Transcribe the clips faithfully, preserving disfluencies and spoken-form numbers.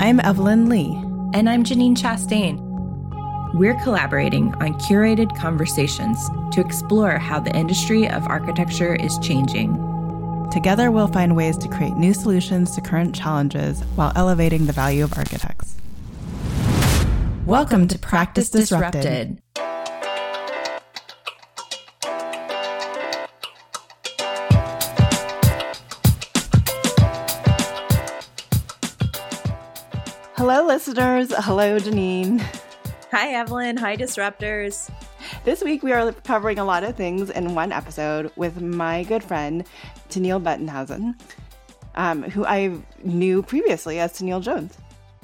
I'm Evelyn Lee. And I'm Janine Chastain. We're collaborating on curated conversations to explore how the industry of architecture is changing. Together, we'll find ways to create new solutions to current challenges while elevating the value of architects. Welcome, Welcome to Practice, Practice Disrupted. Disrupted. Hello, listeners. Hello, Janine. Hi, Evelyn. Hi, Disruptors. This week, we are covering a lot of things in one episode with my good friend, Tenille Bettenhausen, um, who I knew previously as Tenille Jones.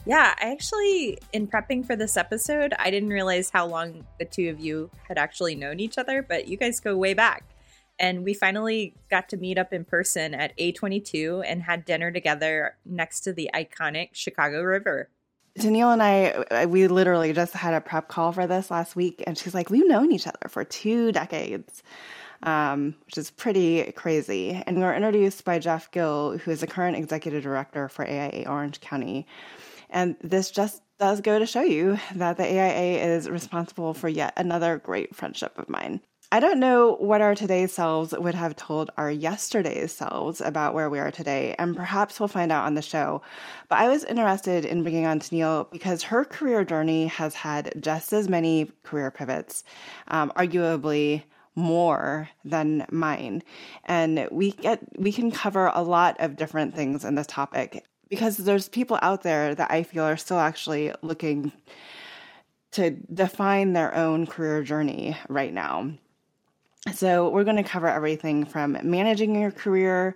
Yeah, I actually, in prepping for this episode, I didn't realize how long the two of you had actually known each other, but you guys go way back. And we finally got to meet up in person at A twenty-two and had dinner together next to the iconic Chicago River. Tenille and I, we literally just had a prep call for this last week. And she's like, we've known each other for two decades, um, which is pretty crazy. And we were introduced by Jeff Gill, who is the current executive director for A I A Orange County. And this just does go to show you that the A I A is responsible for yet another great friendship of mine. I don't know what our today's selves would have told our yesterday's selves about where we are today, and perhaps we'll find out on the show. But I was interested in bringing on Tenille because her career journey has had just as many career pivots, um, arguably more than mine. And we get we can cover a lot of different things in this topic because there's people out there that I feel are still actually looking to define their own career journey right now. So we're going to cover everything from managing your career,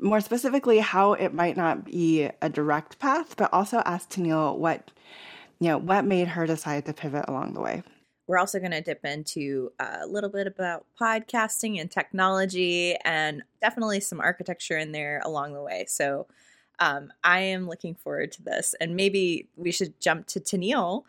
more specifically how it might not be a direct path, but also ask Tenille what, you know, what made her decide to pivot along the way. We're also going to dip into a little bit about podcasting and technology and definitely some architecture in there along the way. So um, I am looking forward to this. And maybe we should jump to Tenille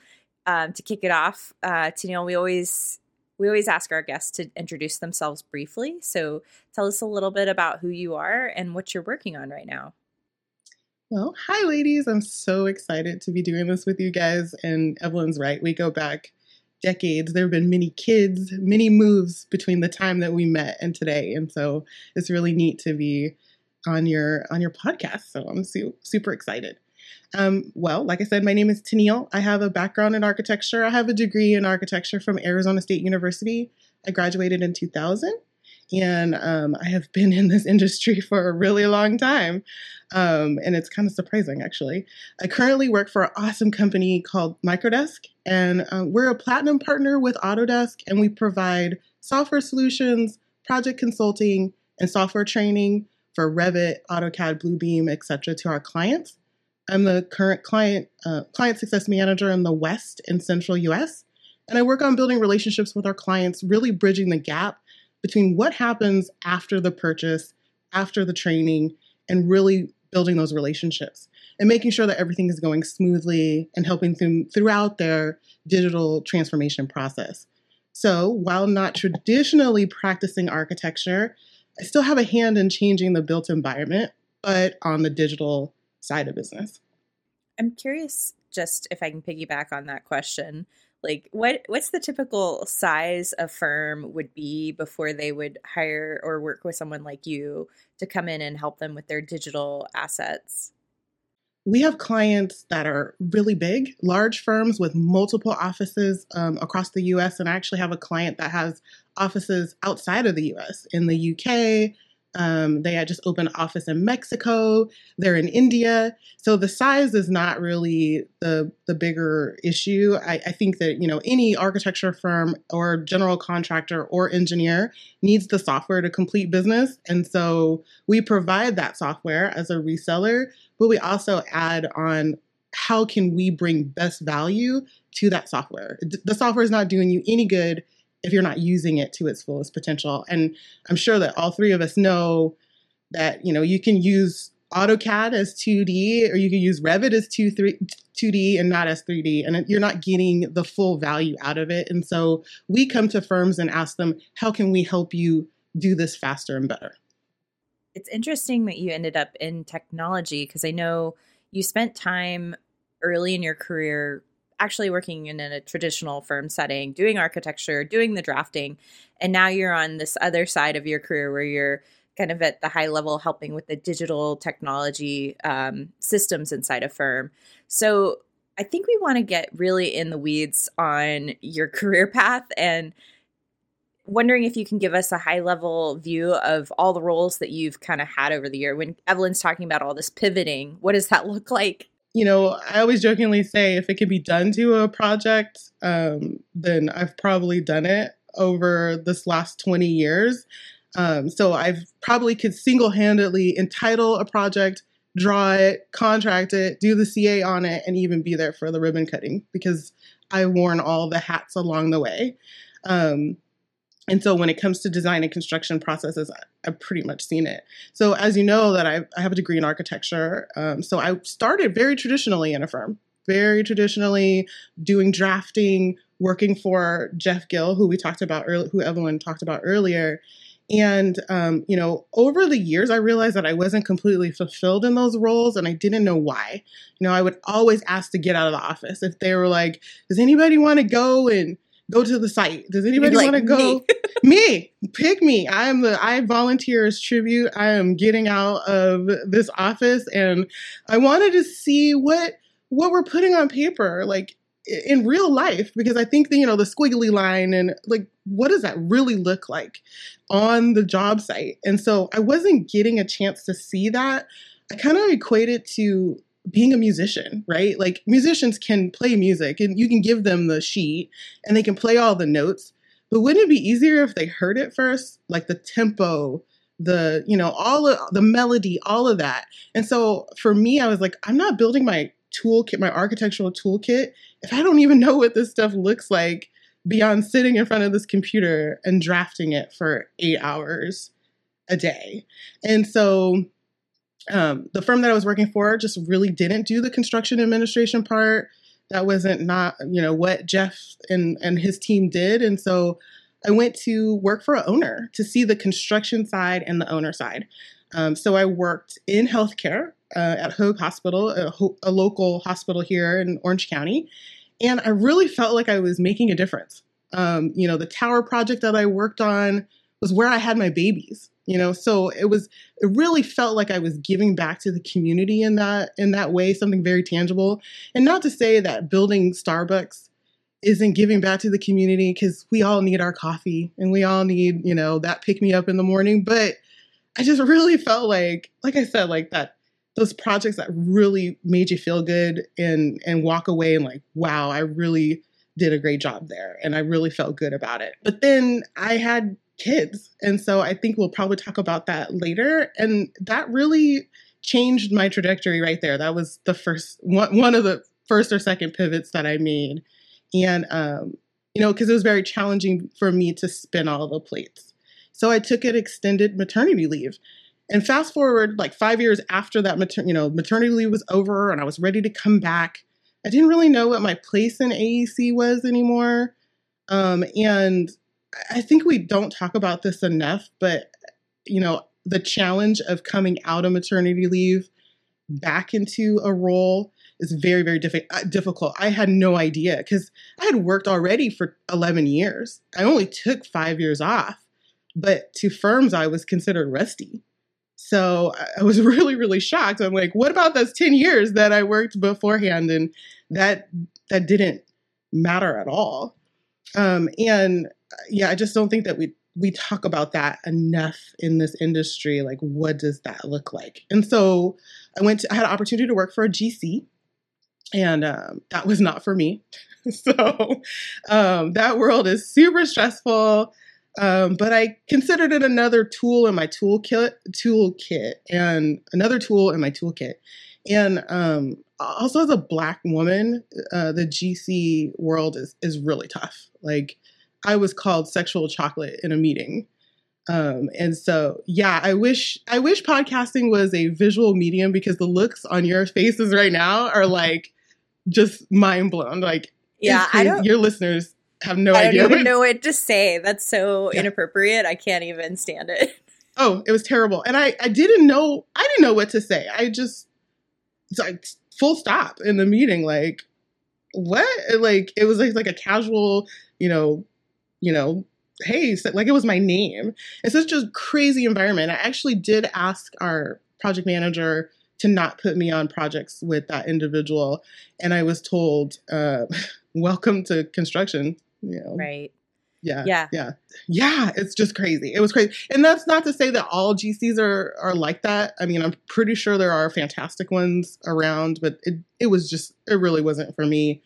um, to kick it off. Uh, Tenille, we always... We always ask our guests to introduce themselves briefly. So tell us a little bit about who you are and what you're working on right now. Well, hi, ladies. I'm so excited to be doing this with you guys. And Evelyn's right. We go back decades. There have been many kids, many moves between the time that we met and today. And so it's really neat to be on your on your podcast. So I'm su- super excited. Um, well, like I said, my name is Tenille. I have a background in architecture. I have a degree in architecture from Arizona State University. I graduated in two thousand, and um, I have been in this industry for a really long time, um, and it's kind of surprising, actually. I currently work for an awesome company called Microdesk, and um, we're a platinum partner with Autodesk, and we provide software solutions, project consulting, and software training for Revit, AutoCAD, Bluebeam, et cetera to our clients. I'm the current client uh, client success manager in the West and Central U S, and I work on building relationships with our clients, really bridging the gap between what happens after the purchase, after the training, and really building those relationships and making sure that everything is going smoothly and helping them throughout their digital transformation process. So while not traditionally practicing architecture, I still have a hand in changing the built environment, but on the digital side of business. I'm curious, just if I can piggyback on that question, like what what's the typical size a firm would be before they would hire or work with someone like you to come in and help them with their digital assets? We have clients that are really big, large firms with multiple offices um, across the U S, and I actually have a client that has offices outside of the U S, in the U K. Um, they had just opened an office in Mexico. They're in India. So the size is not really the the bigger issue. I, I think that, you know, any architecture firm or general contractor or engineer needs the software to complete business. And so we provide that software as a reseller, but we also add on how can we bring best value to that software. The software is not doing you any good if you're not using it to its fullest potential. And I'm sure that all three of us know that, you know, you can use AutoCAD as two D or you can use Revit as two, three, two D and not as three D, and you're not getting the full value out of it. And so we come to firms and ask them, how can we help you do this faster and better? It's interesting that you ended up in technology, because I know you spent time early in your career actually working in a traditional firm setting, doing architecture, doing the drafting, and now you're on this other side of your career where you're kind of at the high level helping with the digital technology um, systems inside a firm. So I think we want to get really in the weeds on your career path, and wondering if you can give us a high level view of all the roles that you've kind of had over the year. When Evelyn's talking about all this pivoting, what does that look like? You know, I always jokingly say if it could be done to a project, um, then I've probably done it over this last twenty years. Um, so I've probably could single-handedly entitle a project, draw it, contract it, do the C A on it, and even be there for the ribbon cutting, because I've worn all the hats along the way. Um, And so when it comes to design and construction processes, I've pretty much seen it. So as you know, that I've, I have a degree in architecture. Um, so I started very traditionally in a firm, very traditionally doing drafting, working for Jeff Gill, who we talked about earlier, who Evelyn talked about earlier. And, um, you know, over the years, I realized that I wasn't completely fulfilled in those roles, and I didn't know why. You know, I would always ask to get out of the office if they were like, does anybody want to go and go to the site? Does anybody like want to go? Me. me, pick me. I am the, I volunteer as tribute. I am getting out of this office, and I wanted to see what, what we're putting on paper, like in real life, because I think the, you know, the squiggly line and like, what does that really look like on the job site? And so I wasn't getting a chance to see that. I kind of equate it to being a musician, right? Like musicians can play music and you can give them the sheet and they can play all the notes, but wouldn't it be easier if they heard it first? Like the tempo, the, you know, all of the melody, all of that. And so for me, I was like, I'm not building my toolkit, my architectural toolkit, if I don't even know what this stuff looks like beyond sitting in front of this computer and drafting it for eight hours a day. And so Um, the firm that I was working for just really didn't do the construction administration part. That wasn't not, you know, what Jeff and, and his team did. And so I went to work for an owner to see the construction side and the owner side. Um, so I worked in healthcare uh, at Hoag Hospital, a, ho- a local hospital here in Orange County. And I really felt like I was making a difference. Um, you know, the tower project that I worked on was where I had my babies. You know, so it was, it really felt like I was giving back to the community in that, in that way, something very tangible. And not to say that building Starbucks isn't giving back to the community, because we all need our coffee and we all need, you know, that pick me up in the morning. But I just really felt like, like I said, like that, those projects that really made you feel good and, and walk away and like, wow, I really did a great job there. And I really felt good about it. But then I had kids. And so I think we'll probably talk about that later. And that really changed my trajectory right there. That was the first one, one of the first or second pivots that I made. And, um, you know, because it was very challenging for me to spin all the plates. So I took an extended maternity leave. And fast forward like five years after that, mater- you know, maternity leave was over and I was ready to come back. I didn't really know what my place in A E C was anymore. Um, and I think we don't talk about this enough, but, you know, the challenge of coming out of maternity leave back into a role is very, very diffi- difficult. I had no idea, because I had worked already for eleven years. I only took five years off, but to firms, I was considered rusty. So I was really, really shocked. I'm like, what about those ten years that I worked beforehand? And that, that didn't matter at all. Um, and yeah, I just don't think that we, we talk about that enough in this industry. Like, what does that look like? And so I went to, I had an opportunity to work for a G C, and, um, that was not for me. So, um, that world is super stressful. Um, but I considered it another tool in my toolkit, toolkit and another tool in my toolkit. And, um, also as a Black woman, uh, the G C world is, is really tough. Like, I was called sexual chocolate in a meeting. Um, and so, yeah, I wish, I wish podcasting was a visual medium, because the looks on your faces right now are like just mind blown. Like, yeah, I don't, your listeners have no I idea. I don't even what, know what to say. That's so yeah. inappropriate. I can't even stand it. Oh, it was terrible. And I, I didn't know, I didn't know what to say. I just, like, full stop in the meeting. Like, what? Like, it was like, like a casual, you know, you know, hey, so, like, it was my name. It's such a crazy environment. I actually did ask our project manager to not put me on projects with that individual. And I was told, uh, welcome to construction, you know. Right. Yeah, yeah, yeah, yeah. It's just crazy. It was crazy. And that's not to say that all G Cs are, are like that. I mean, I'm pretty sure there are fantastic ones around, but it, it was just, it really wasn't for me.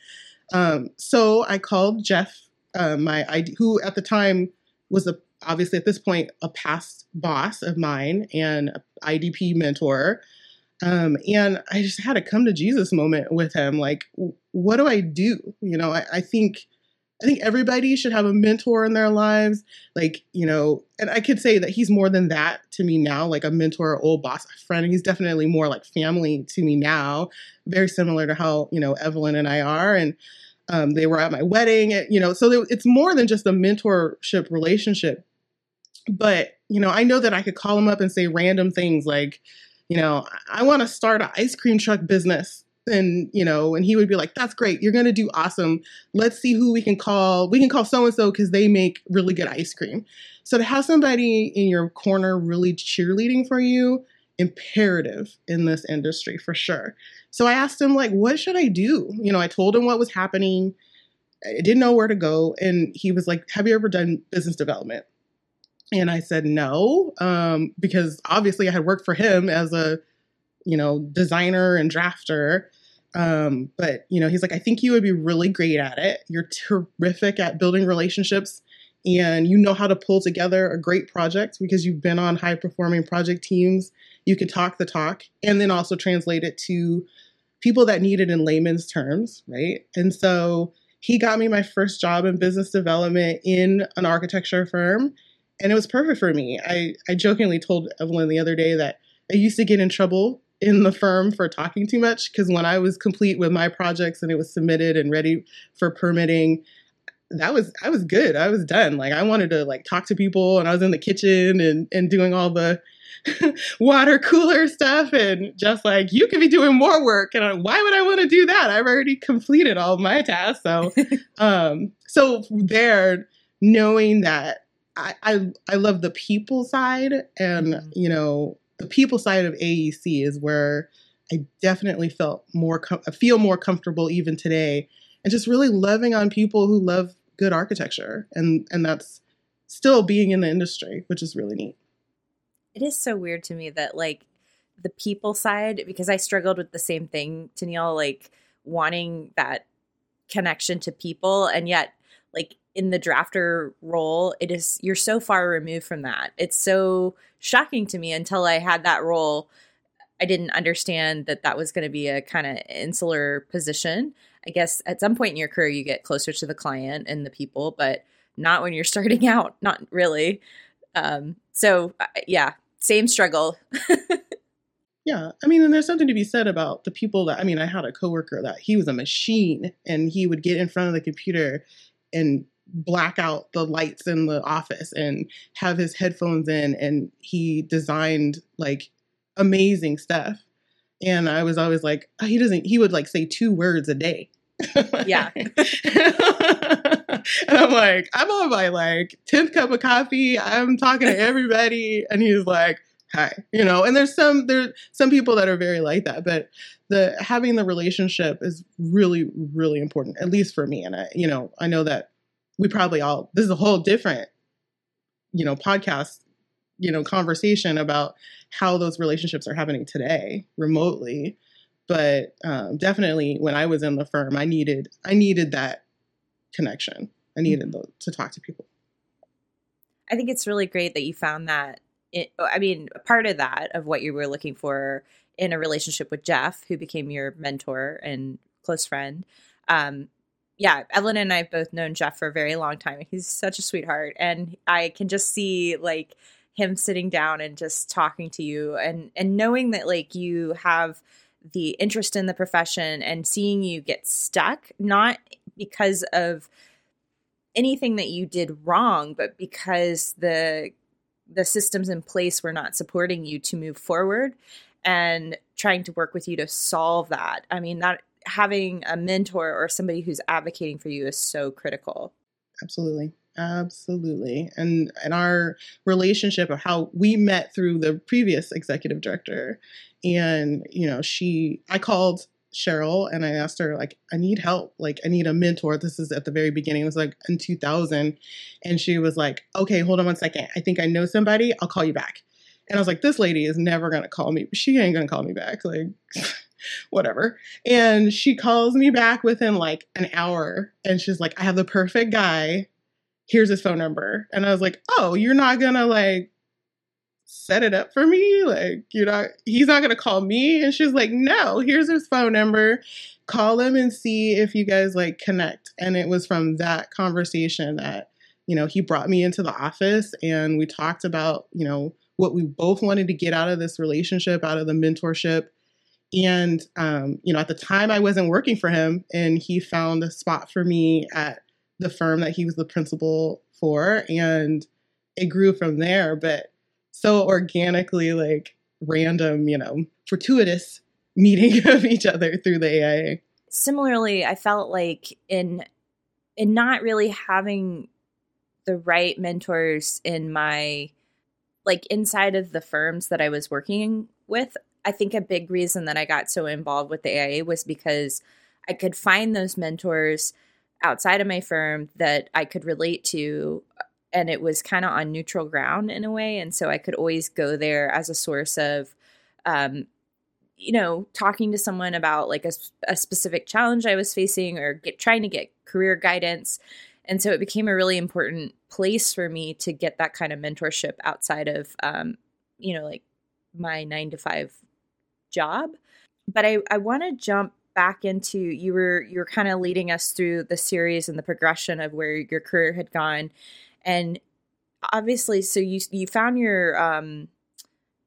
Um, so I called Jeff, uh, my I D, who at the time was a, obviously at this point, a past boss of mine and an I D P mentor. Um, and I just had a come to Jesus moment with him. Like, what do I do? You know, I, I think I think everybody should have a mentor in their lives. Like, you know, and I could say that he's more than that to me now, like a mentor, old boss, a friend. He's definitely more like family to me now, very similar to how, you know, Evelyn and I are. And um, they were at my wedding, and, you know, so there, it's more than just a mentorship relationship. But, you know, I know that I could call him up and say random things like, you know, I want to start an ice cream truck business. And, you know, and he would be like, that's great. You're going to do awesome. Let's see who we can call. We can call so-and-so because they make really good ice cream. So to have somebody in your corner really cheerleading for you, imperative in this industry for sure. So I asked him, like, what should I do? You know, I told him what was happening. I didn't know where to go. And he was like, have you ever done business development? And I said, no, um, because obviously I had worked for him as a, you know, designer and drafter. Um, but, you know, he's like, I think you would be really great at it. You're terrific at building relationships, and you know how to pull together a great project because you've been on high performing project teams. You can talk the talk and then also translate it to people that need it in layman's terms. Right. And so he got me my first job in business development in an architecture firm. And it was perfect for me. I, I jokingly told Evelyn the other day that I used to get in trouble in the firm for talking too much, because when I was complete with my projects and it was submitted and ready for permitting, that was, I was good. I was done. Like, I wanted to, like, talk to people, and I was in the kitchen and, and doing all the water cooler stuff, and just like, you could be doing more work. And I, why would I want to do that? I've already completed all my tasks. So, um, so there, knowing that I, I, I love the people side, and, mm-hmm. you know, the people side of A E C is where I definitely felt more, com- feel more comfortable even today, and just really loving on people who love good architecture. And, and that's still being in the industry, which is really neat. It is so weird to me that, like, the people side, because I struggled with the same thing, Tenille, like wanting that connection to people. And yet, like, in the drafter role, it is, you're so far removed from that. It's so shocking to me. Until I had that role, I didn't understand that that was going to be a kind of insular position. I guess at some point in your career, you get closer to the client and the people, but not when you're starting out, not really. Um, so yeah, same struggle. Yeah. I mean, and there's something to be said about the people that, I mean, I had a coworker that he was a machine, and he would get in front of the computer and black out the lights in the office and have his headphones in, and he designed, like, amazing stuff. And I was always like, oh, he doesn't, he would, like, say two words a day. Yeah. And I'm like, I'm on my, like, tenth cup of coffee. I'm talking to everybody. And he's like, hi, you know, and there's some, there's some people that are very like that, but the having the relationship is really, really important, at least for me. And I, you know, I know that we probably all, this is a whole different, you know, podcast, you know, conversation about how those relationships are happening today remotely. But um, definitely when I was in the firm, I needed, I needed that connection. I needed mm-hmm. to talk to people. I think it's really great that you found that. It, I mean, part of that, of what you were looking for in a relationship with Jeff, who became your mentor and close friend. Um, yeah, Evelyn and I have both known Jeff for a very long time. He's such a sweetheart. And I can just see, like, him sitting down and just talking to you, and, and knowing that, like, you have the interest in the profession, and seeing you get stuck, not because of anything that you did wrong, but because the the systems in place were not supporting you to move forward and trying to work with you to solve that. I mean, that having a mentor or somebody who's advocating for you is so critical. Absolutely. Absolutely. And and our relationship of how we met through the previous executive director. And, you know, she, I called Cheryl and I asked her, like, I need help. Like, I need a mentor. This is at the very beginning. It was like in two thousand. And she was like, okay, hold on one second. I think I know somebody. I'll call you back. And I was like, this lady is never going to call me. She ain't going to call me back. Like, whatever. And she calls me back within like an hour. And she's like, I have the perfect guy. Here's his phone number. And I was like, oh, you're not going to like set it up for me? Like, you're not, he's not going to call me. And she's like, no, here's his phone number. Call him and see if you guys like connect. And it was from that conversation that, you know, he brought me into the office and we talked about, you know, what we both wanted to get out of this relationship, out of the mentorship. And, um, you know, at the time I wasn't working for him and he found a spot for me at the firm that he was the principal for, and it grew from there, but so organically, like random, you know, fortuitous meeting of each other through the A I A. Similarly, I felt like in in not really having the right mentors in my, like inside of the firms that I was working with, I think a big reason that I got so involved with the A I A was because I could find those mentors outside of my firm that I could relate to, and it was kind of on neutral ground in a way. And so I could always go there as a source of, um, you know, talking to someone about like a, a specific challenge I was facing or get, trying to get career guidance. And so it became a really important place for me to get that kind of mentorship outside of, um, you know, like my nine to five job. But I, I want to jump back into, you were you were kind of leading us through the series and the progression of where your career had gone, and obviously, so you you found your um,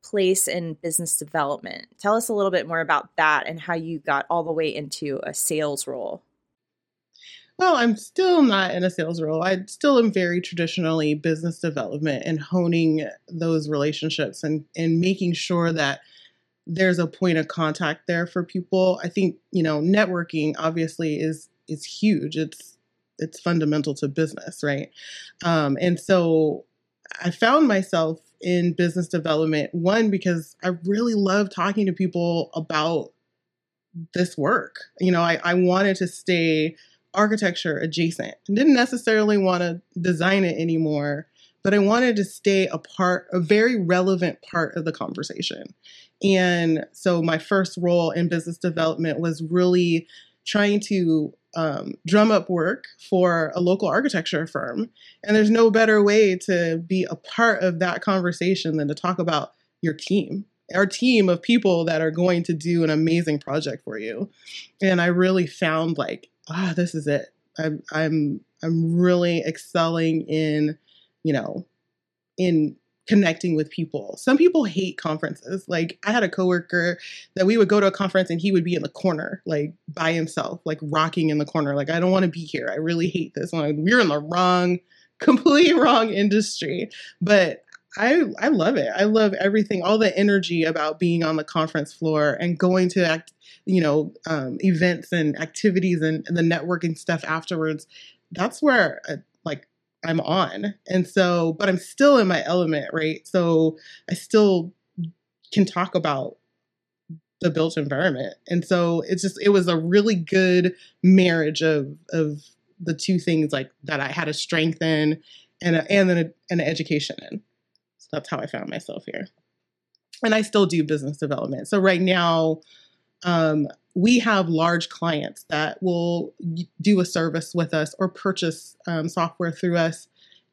place in business development. Tell us a little bit more about that and how you got all the way into a sales role. Well, I'm still not in a sales role. I still am very traditionally business development and honing those relationships and and making sure that there's a point of contact there for people. I think, you know, networking obviously is, is huge. It's, it's fundamental to business. Right. Um, and so I found myself in business development, one, because I really love talking to people about this work. You know, I, I wanted to stay architecture adjacent and didn't necessarily want to design it anymore, but I wanted to stay a part, a very relevant part of the conversation. And so my first role in business development was really trying to um, drum up work for a local architecture firm. And there's no better way to be a part of that conversation than to talk about your team, our team of people that are going to do an amazing project for you. And I really found like, ah, oh, this is it. I'm, I'm, I'm really excelling in, you know, in connecting with people. Some people hate conferences. Like I had a coworker that we would go to a conference and he would be in the corner, like by himself, like rocking in the corner. Like, I don't want to be here. I really hate this. Like, we're in the wrong, completely wrong industry, but I, I love it. I love everything, all the energy about being on the conference floor and going to act, you know, um, events and activities and, and the networking stuff afterwards. That's where uh, like I'm on. And so, but I'm still in my element, right? So I still can talk about the built environment. And so it's just, it was a really good marriage of, of the two things like that I had a strength in and, a, and then a, an education in. So that's how I found myself here. And I still do business development. So right now, um, we have large clients that will do a service with us or purchase um, software through us.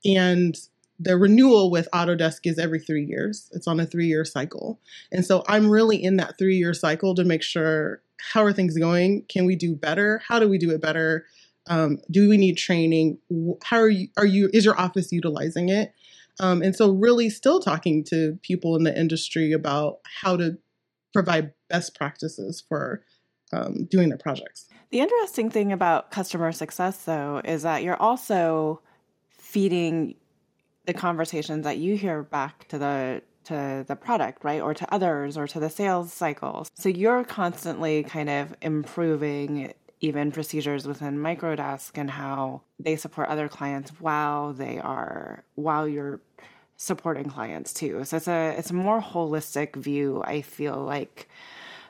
And the renewal with Autodesk is every three years. It's on a three-year cycle. And so I'm really in that three-year cycle to make sure, how are things going? Can we do better? How do we do it better? Um, do we need training? How are you, are you, is your office utilizing it? Um, and so really still talking to people in the industry about how to provide best practices for Um, doing their projects. The interesting thing about customer success, though, is that you're also feeding the conversations that you hear back to the to the product, right? Or to others or to the sales cycles. So you're constantly kind of improving even procedures within Microdesk and how they support other clients while they are, while you're supporting clients too. So it's a, it's a more holistic view, I feel like,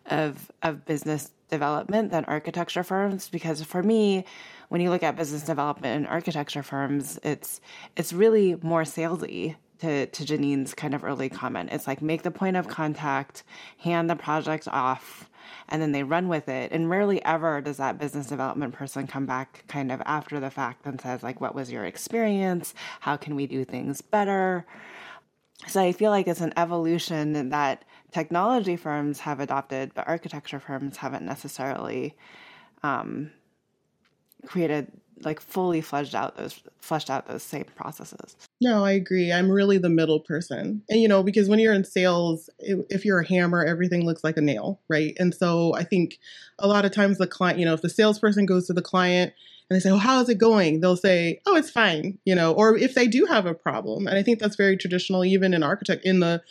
of, of business development than architecture firms. Because for me, when you look at business development in architecture firms, it's, it's really more salesy. To, to Janine's kind of early comment, it's like make the point of contact, hand the project off, and then they run with it. And rarely ever does that business development person come back kind of after the fact and says, like, what was your experience? How can we do things better? So I feel like it's an evolution that technology firms have adopted, but architecture firms haven't necessarily um, created like fully fleshed out those fleshed out those same processes. No, I agree. I'm really the middle person. And, you know, because when you're in sales, if you're a hammer, everything looks like a nail, right? And so I think a lot of times the client, you know, if the salesperson goes to the client and they say, oh, how's it going? They'll say, oh, it's fine, you know, or if they do have a problem. And I think that's very traditional, even in architect, in the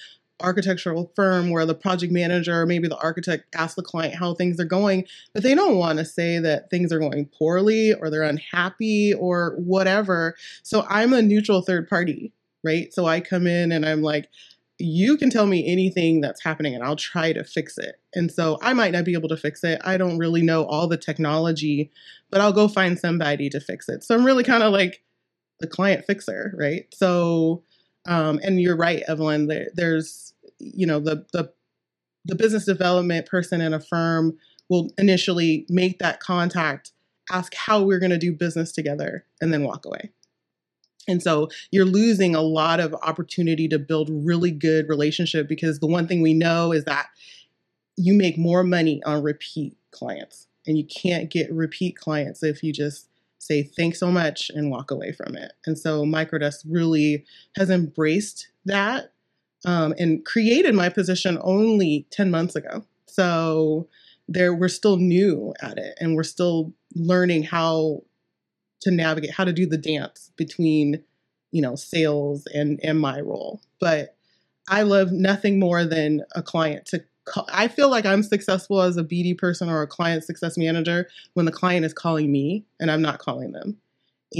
architectural firm where the project manager or maybe the architect asks the client how things are going, but they don't want to say that things are going poorly or they're unhappy or whatever. So I'm a neutral third party, right? So I come in and I'm like, you can tell me anything that's happening and I'll try to fix it. And so I might not be able to fix it. I don't really know all the technology, but I'll go find somebody to fix it. So I'm really kind of like the client fixer, right? So Um, and you're right, Evelyn, there, there's, you know, the, the, the business development person in a firm will initially make that contact, ask how we're going to do business together, and then walk away. And so you're losing a lot of opportunity to build really good relationship, because the one thing we know is that you make more money on repeat clients, and you can't get repeat clients if you just say thanks so much and walk away from it. And so Microdesk really has embraced that um, and created my position only ten months ago. So there, we're still new at it, and we're still learning how to navigate, how to do the dance between, you know, sales and, and my role. But I love nothing more than a client to call. I feel like I'm successful as a B D person or a client success manager when the client is calling me and I'm not calling them.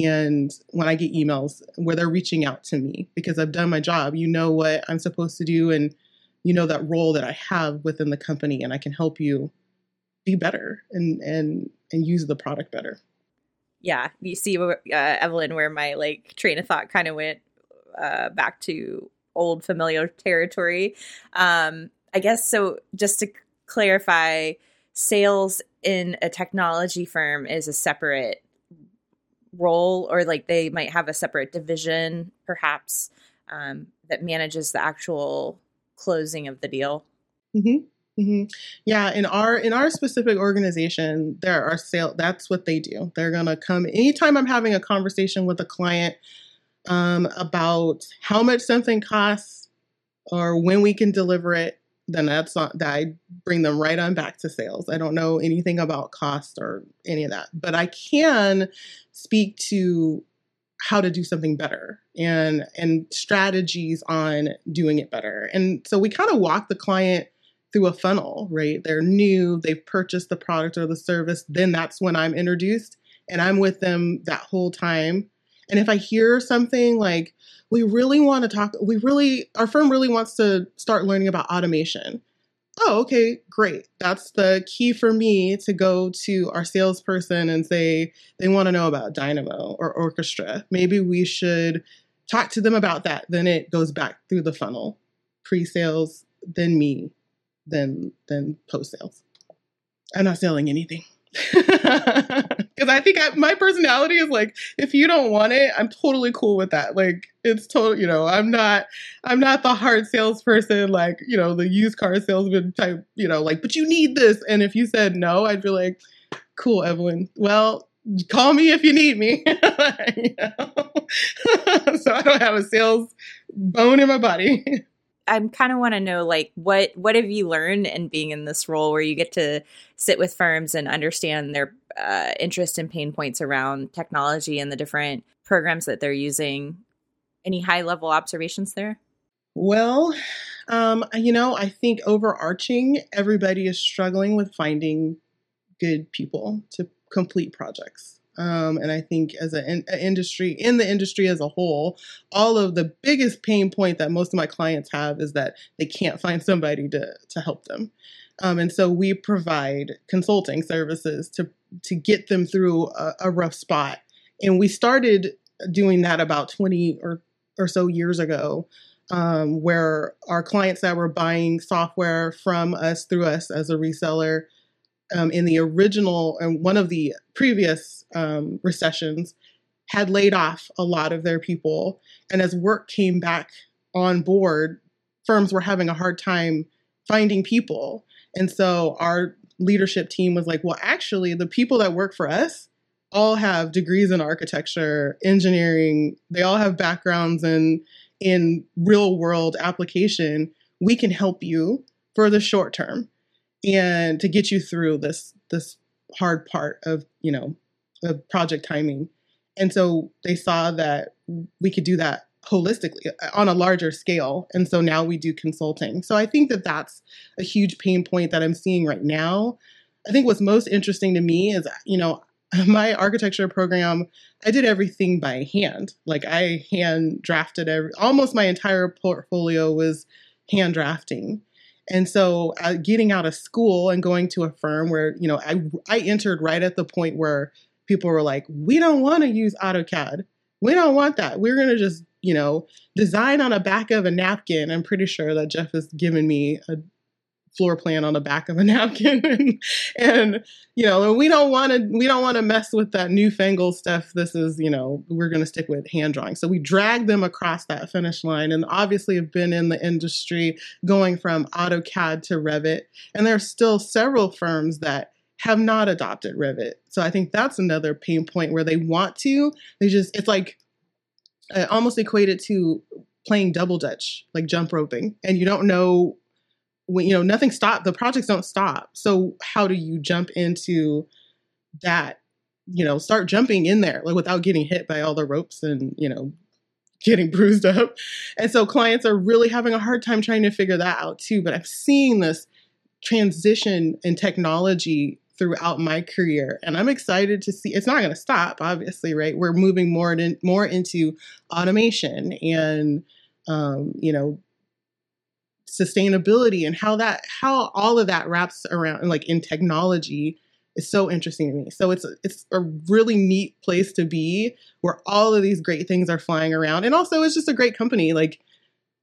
And when I get emails where they're reaching out to me because I've done my job, you know what I'm supposed to do. And you know, that role that I have within the company, and I can help you be better and, and, and use the product better. Yeah. You see, uh, Evelyn, where my like train of thought kind of went uh, back to old familiar territory. Um, I guess so. Just to clarify, sales in a technology firm is a separate role, or like they might have a separate division, perhaps, um, that manages the actual closing of the deal. Mm-hmm. Mm-hmm. Yeah, in our in our specific organization, there are sales. That's what they do. They're gonna come anytime I'm having a conversation with a client um, about how much something costs or when we can deliver it. Then that's not that I bring them right on back to sales. I don't know anything about cost or any of that, but I can speak to how to do something better and, and strategies on doing it better. And so we kind of walk the client through a funnel, right? They're new, they've purchased the product or the service. Then that's when I'm introduced and I'm with them that whole time. And if I hear something like, we really want to talk, we really, our firm really wants to start learning about automation. Oh, okay, great. That's the key for me to go to our salesperson and say, they want to know about Dynamo or Orchestra. Maybe we should talk to them about that. Then it goes back through the funnel, pre-sales, then me, then, then post-sales. I'm not selling anything. Because I think I, my personality is like, if you don't want it, I'm totally cool with that. Like, it's total, you know, I'm not, I'm not the hard salesperson, like, you know, the used car salesman type, you know, like, but you need this. And if you said no, I'd be like, cool, Evelyn. Well, call me if you need me. You know? So I don't have a sales bone in my body. I kind of want to know, like, what what have you learned in being in this role where you get to sit with firms and understand their uh, interest and pain points around technology and the different programs that they're using Any high-level observations there? Well, um, you know, I think overarching, everybody is struggling with finding good people to complete projects. Um, and I think as an industry, in the industry as a whole, all of the biggest pain point that most of my clients have is that they can't find somebody to, to help them. Um, and so we provide consulting services to, to get them through a, a rough spot. And we started doing that about twenty or, or so years ago, um, where our clients that were buying software from us, through us as a reseller, um, in the original and one of the previous um, recessions, had laid off a lot of their people. And as work came back on board, firms were having a hard time finding people. And so our leadership team was like, well, actually, the people that work for us all have degrees in architecture, engineering. They all have backgrounds in, in real world application. We can help you for the short term and to get you through this, this hard part of, you know, of project timing. And so they saw that we could do that holistically on a larger scale. And so now we do consulting. So I think that that's a huge pain point that I'm seeing right now. I think what's most interesting to me is, you know, my architecture program, I did everything by hand. Like I hand drafted every, almost my entire portfolio was hand drafting. And so uh, getting out of school and going to a firm where, you know, I, I entered right at the point where people were like, we don't want to use AutoCAD. We don't want that. We're going to just, you know, design on the back of a napkin. I'm pretty sure that Jeff has given me a floor plan on the back of a napkin. and, and, you know, we don't want to, we don't want to mess with that newfangled stuff. This is, you know, we're going to stick with hand drawing. So we dragged them across that finish line, and obviously have been in the industry going from AutoCAD to Revit. And there are still several firms that have not adopted Revit. So I think that's another pain point where they want to, they just, it's like, I almost equate it to playing double dutch, like jump roping. And you don't know, when, you know, nothing stopped. The projects don't stop. So how do you jump into that, you know, start jumping in there, like without getting hit by all the ropes and, you know, getting bruised up. And so clients are really having a hard time trying to figure that out too. But I'm seeing this transition in technology throughout my career. And I'm excited to see, it's not going to stop, obviously, right? We're moving more and in, more into automation and, um, you know, sustainability, and how that, how all of that wraps around, like in technology, is so interesting to me. So it's, it's a really neat place to be, where all of these great things are flying around. And also it's just a great company. Like,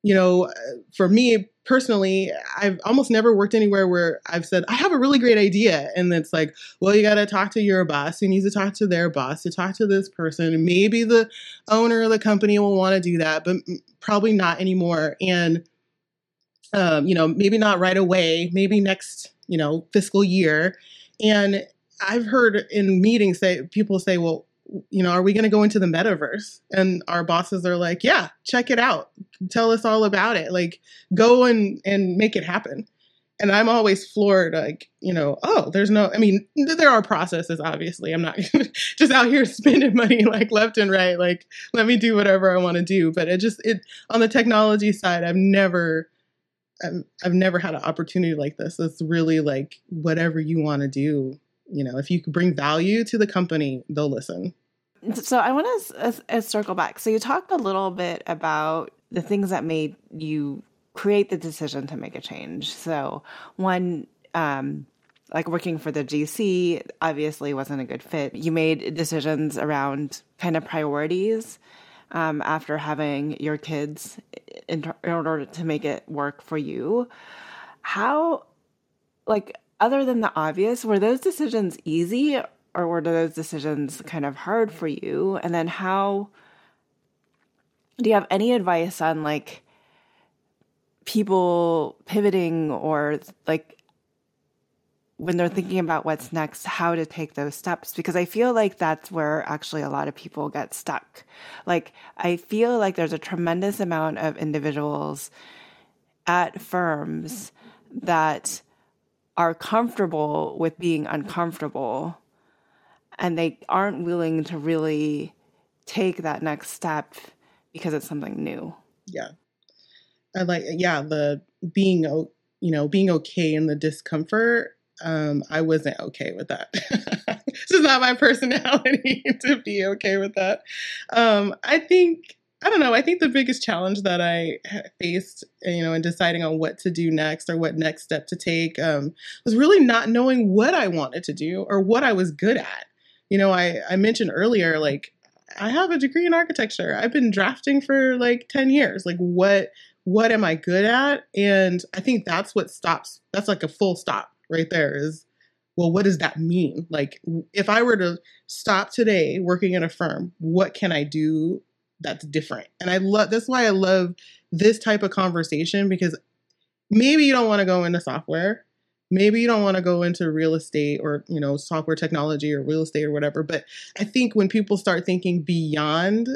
you know, for me personally, I've almost never worked anywhere where I've said, I have a really great idea. And it's like, well, you got to talk to your boss, who needs to talk to their boss, to talk to this person. And maybe the owner of the company will want to do that, but probably not anymore. And Um, you know, maybe not right away, maybe next, you know, fiscal year. And I've heard in meetings say, people say, well, you know, are we going to go into the metaverse? And our bosses are like, yeah, check it out. Tell us all about it. Like, go and, and make it happen. And I'm always floored, like, you know, oh, there's no, I mean, there are processes, obviously. I'm not just out here spending money like left and right. Like, let me do whatever I want to do. But it just, it, on the technology side, I've never I've never had an opportunity like this. It's really like whatever you want to do. You know, if you could bring value to the company, they'll listen. So I want to uh, circle back. So you talked a little bit about the things that made you create the decision to make a change. So one, um, like working for the G C obviously wasn't a good fit. You made decisions around kind of priorities Um, after having your kids in, in order to make it work for you. How, like, other than the obvious, were those decisions easy, or were those decisions kind of hard for you? And then how, do you have any advice on, like, people pivoting, or, like, when they're thinking about what's next, how to take those steps? Because I feel like that's where actually a lot of people get stuck. Like, I feel like there's a tremendous amount of individuals at firms that are comfortable with being uncomfortable, and they aren't willing to really take that next step because it's something new. Yeah. I like, yeah, the being, you know, being okay in the discomfort. Um, I wasn't okay with that. This is not my personality to be okay with that. Um, I think, I don't know. I think the biggest challenge that I faced, you know, in deciding on what to do next or what next step to take, um, was really not knowing what I wanted to do or what I was good at. You know, I, I mentioned earlier, like, I have a degree in architecture. I've been drafting for like ten years. Like, what, what am I good at? And I think that's what stops. That's like a full stop right there is, well, what does that mean? Like, if I were to stop today working at a firm, what can I do that's different? And I love, that's why I love this type of conversation, because maybe you don't want to go into software. Maybe you don't want to go into real estate or, you know, software technology or real estate or whatever. But I think when people start thinking beyond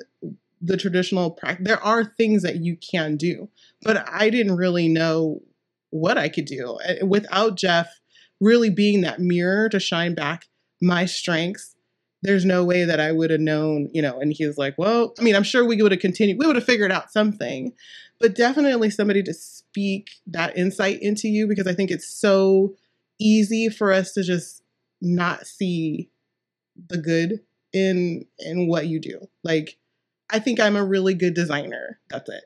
the traditional practice, there are things that you can do. But I didn't really know what I could do without Jeff really being that mirror to shine back my strengths. There's no way that I would have known, you know, and he was like, well, I mean, I'm sure we would have continued. We would have figured out something, but definitely somebody to speak that insight into you, because I think it's so easy for us to just not see the good in, in what you do. Like, I think I'm a really good designer. That's it.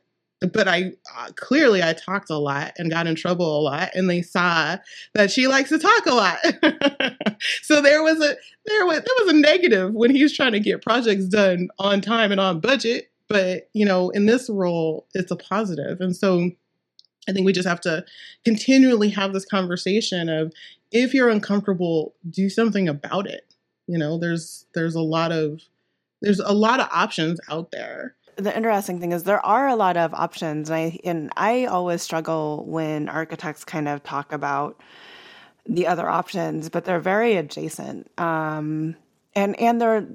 But I uh, clearly I talked a lot and got in trouble a lot, and they saw that she likes to talk a lot. So there was a there was there was a negative when he was trying to get projects done on time and on budget. But you know, in this role, it's a positive. And so I think we just have to continually have this conversation of, if you're uncomfortable, do something about it. You know, there's there's a lot of there's a lot of options out there. The interesting thing is there are a lot of options. And I, and I always struggle when architects kind of talk about the other options, but they're very adjacent. Um, and, and they're,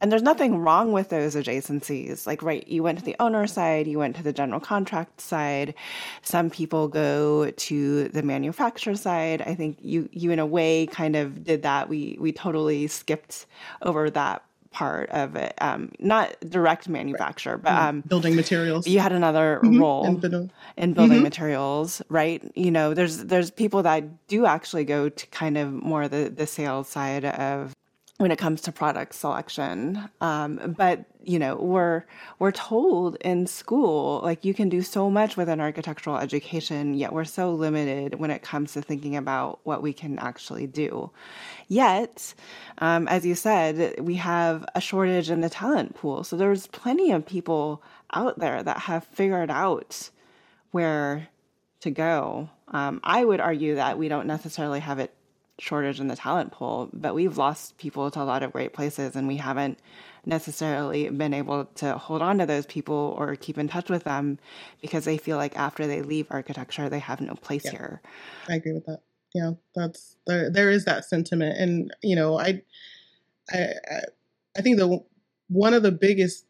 and there's nothing wrong with those adjacencies. Like, right, you went to the owner side, you went to the general contract side. Some people go to the manufacturer side. I think you, you in a way kind of did that. We, we totally skipped over that part of it, um, not direct manufacture, right. But um, building materials. You had another mm-hmm. role in, in building mm-hmm. materials, right? You know, there's there's people that do actually go to kind of more the the sales side of when it comes to product selection. Um, but you know, we're we're told in school, like, you can do so much with an architectural education, yet we're so limited when it comes to thinking about what we can actually do. Yet, um, as you said, we have a shortage in the talent pool. So there's plenty of people out there that have figured out where to go. Um, I would argue that we don't necessarily have it shortage in the talent pool, but we've lost people to a lot of great places, and we haven't necessarily been able to hold on to those people or keep in touch with them because they feel like after they leave architecture, they have no place yeah. here. I agree with that. Yeah, that's there. There is that sentiment, and you know, I, I, I think the one of the biggest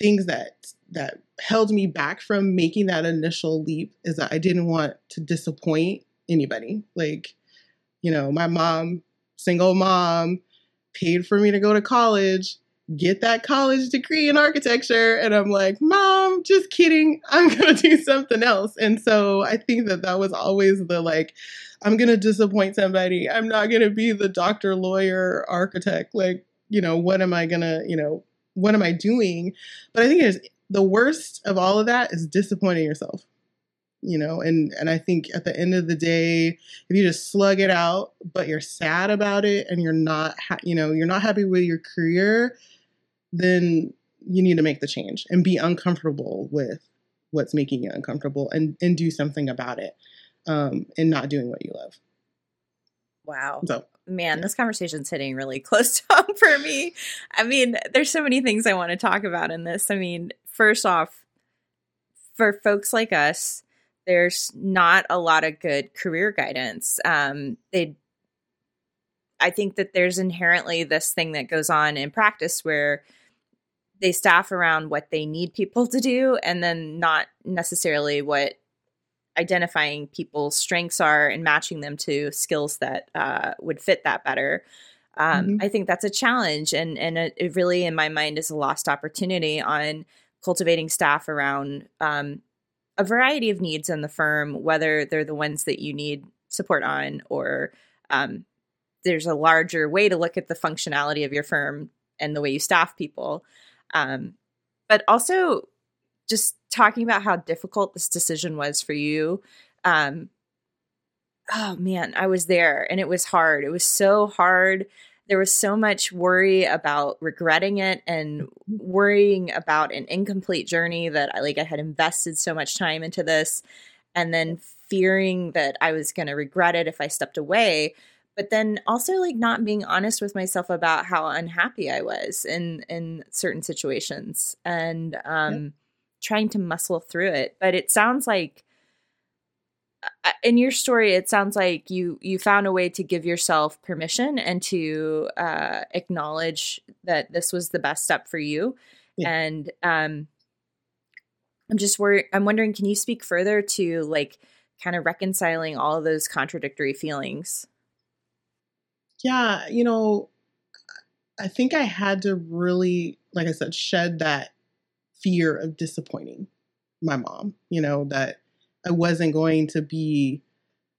things that that held me back from making that initial leap is that I didn't want to disappoint anybody. Like, you know, my mom, single mom, paid for me to go to college, get that college degree in architecture, and I'm like, Mom, just kidding, I'm going to do something else. And so I think that that was always the, like, I'm going to disappoint somebody. I'm not going to be the doctor, lawyer, architect. Like, you know, what am I going to, you know, what am I doing? But I think it's the worst of all of that is disappointing yourself. You know, and, and I think at the end of the day, if you just slug it out, but you're sad about it and you're not, ha- you know, you're not happy with your career, then you need to make the change and be uncomfortable with what's making you uncomfortable and, and do something about it, um, and not doing what you love. Wow. So. Man, this conversation's hitting really close to home for me. I mean, there's so many things I want to talk about in this. I mean, first off, for folks like us, there's not a lot of good career guidance. Um, they, I think that there's inherently this thing that goes on in practice where they staff around what they need people to do, and then not necessarily what identifying people's strengths are and matching them to skills that uh, would fit that better. Um, mm-hmm. I think that's a challenge, and and it really, in my mind, is a lost opportunity on cultivating staff around um, a variety of needs in the firm, whether they're the ones that you need support on, or um, there's a larger way to look at the functionality of your firm and the way you staff people. Um, but also just talking about how difficult this decision was for you. Um, oh man, I was there and it was hard. It was so hard. There was so much worry about regretting it and worrying about an incomplete journey that I like, I had invested so much time into this, and then fearing that I was going to regret it if I stepped away. But then also like not being honest with myself about how unhappy I was in, in certain situations, and um, yep. trying to muscle through it. But it sounds like in your story, it sounds like you, you found a way to give yourself permission and to uh, acknowledge that this was the best step for you. Yeah. And um, I'm just wor- I'm wondering, can you speak further to like kind of reconciling all of those contradictory feelings? Yeah, you know, I think I had to really, like I said, shed that fear of disappointing my mom, you know, that I wasn't going to be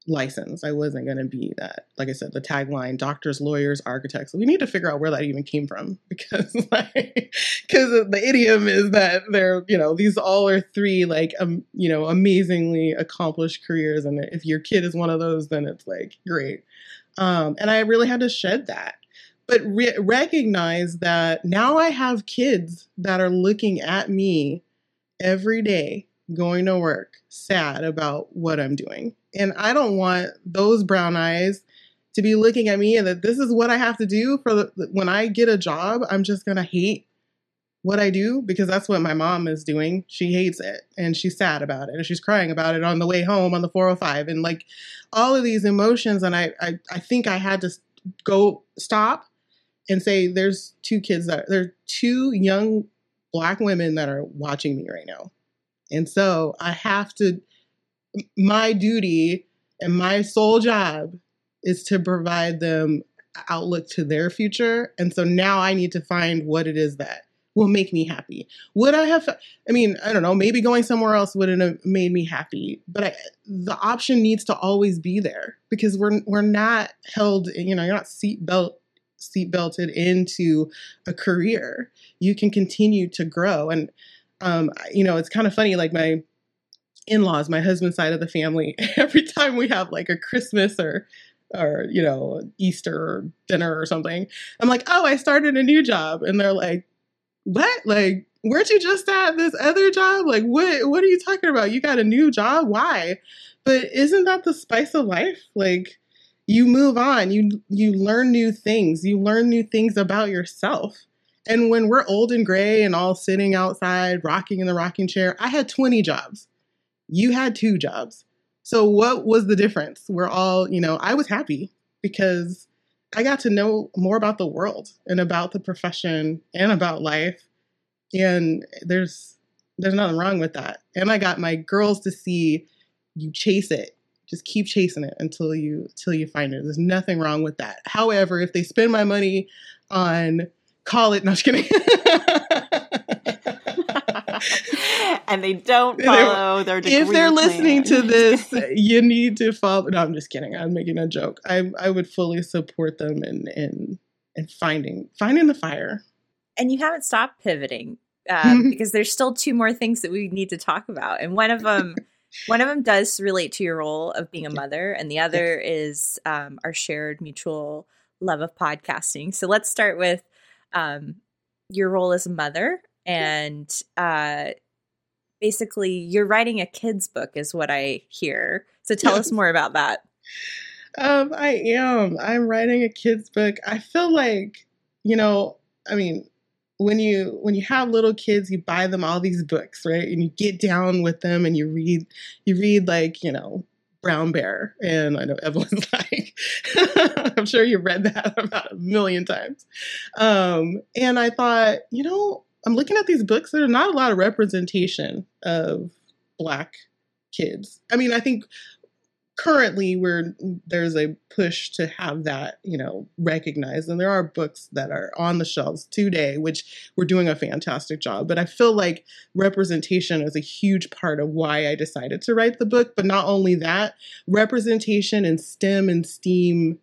licensed. I wasn't going to be that, like I said, the tagline, doctors, lawyers, architects. We need to figure out where that even came from, because like, because the idiom is that they're, you know, these all are three like, um, you know, amazingly accomplished careers. And if your kid is one of those, then it's like, great. Um, and I really had to shed that, but re- recognize that now I have kids that are looking at me every day, going to work, sad about what I'm doing. And I don't want those brown eyes to be looking at me and that this is what I have to do for the, when I get a job, I'm just going to hate what I do, because that's what my mom is doing. She hates it and she's sad about it and she's crying about it on the way home on the four oh five and like all of these emotions. And I, I, I think I had to go stop and say, there's two kids that there are two young Black women that are watching me right now. And so I have to, my duty and my sole job is to provide them outlook to their future. And so now I need to find what it is that will make me happy. Would I have, I mean, I don't know, maybe going somewhere else wouldn't have made me happy, but I, the option needs to always be there, because we're we're not held, you know, you're not seat belt, seat belted into a career. You can continue to grow. And, um, you know, it's kind of funny, like my in-laws, my husband's side of the family, every time we have like a Christmas or or, you know, Easter dinner or something, I'm like, oh, I started a new job. And they're like, what? Like, weren't you just at this other job? Like, what, what are you talking about? You got a new job? Why? But isn't that the spice of life? Like, you move on, you, you learn new things, you learn new things about yourself. And when we're old and gray and all sitting outside, rocking in the rocking chair, I had twenty jobs. You had two jobs. So what was the difference? We're all, you know, I was happy because I got to know more about the world and about the profession and about life. And there's, there's nothing wrong with that. And I got my girls to see you chase it. Just keep chasing it until you, till you find it. There's nothing wrong with that. However, if they spend my money on call it, no, I'm just kidding. And they don't follow their degree. If they're plan. Listening to this, you need to follow. No, I'm just kidding. I'm making a joke. I I would fully support them in in, in finding finding the fire. And you haven't stopped pivoting um, because there's still two more things that we need to talk about. And one of them, one of them does relate to your role of being a mother, and the other is um, our shared mutual love of podcasting. So let's start with um, your role as a mother. And uh, basically, you're writing a kid's book is what I hear. So tell us more about that. Um, I am. I'm writing a kid's book. I feel like, you know, I mean, when you when you have little kids, you buy them all these books, right? And you get down with them and you read, you read like, you know, Brown Bear. And I know everyone's like, I'm sure you read that about a million times. Um, and I thought, you know, I'm looking at these books. There's not a lot of representation of Black kids. I mean, I think currently we're, there's a push to have that, you know, recognized. And there are books that are on the shelves today, which we're doing a fantastic job. But I feel like representation is a huge part of why I decided to write the book. But not only that, representation in STEM and STEAM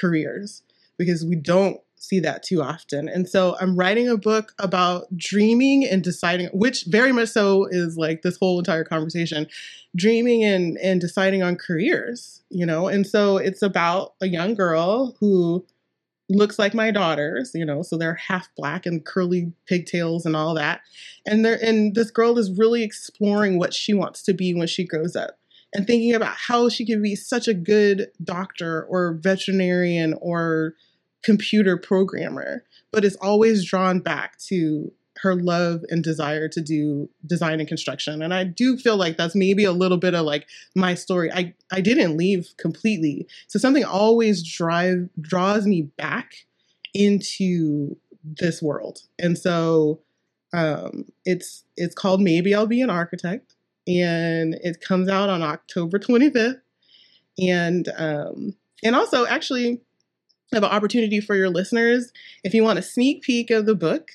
careers, because we don't see that too often. And so I'm writing a book about dreaming and deciding, which very much so is like this whole entire conversation, dreaming and, and deciding on careers, you know? And so it's about a young girl who looks like my daughters, you know, so they're half black and curly pigtails and all that. And they're, and this girl is really exploring what she wants to be when she grows up and thinking about how she could be such a good doctor or veterinarian or computer programmer, but is always drawn back to her love and desire to do design and construction. And I do feel like that's maybe a little bit of like my story. I, I didn't leave completely. So something always drive, draws me back into this world. And so um, it's, it's called Maybe I'll Be an Architect, and it comes out on October twenty-fifth. And, um, and also actually, I have an opportunity for your listeners. If you want a sneak peek of the book,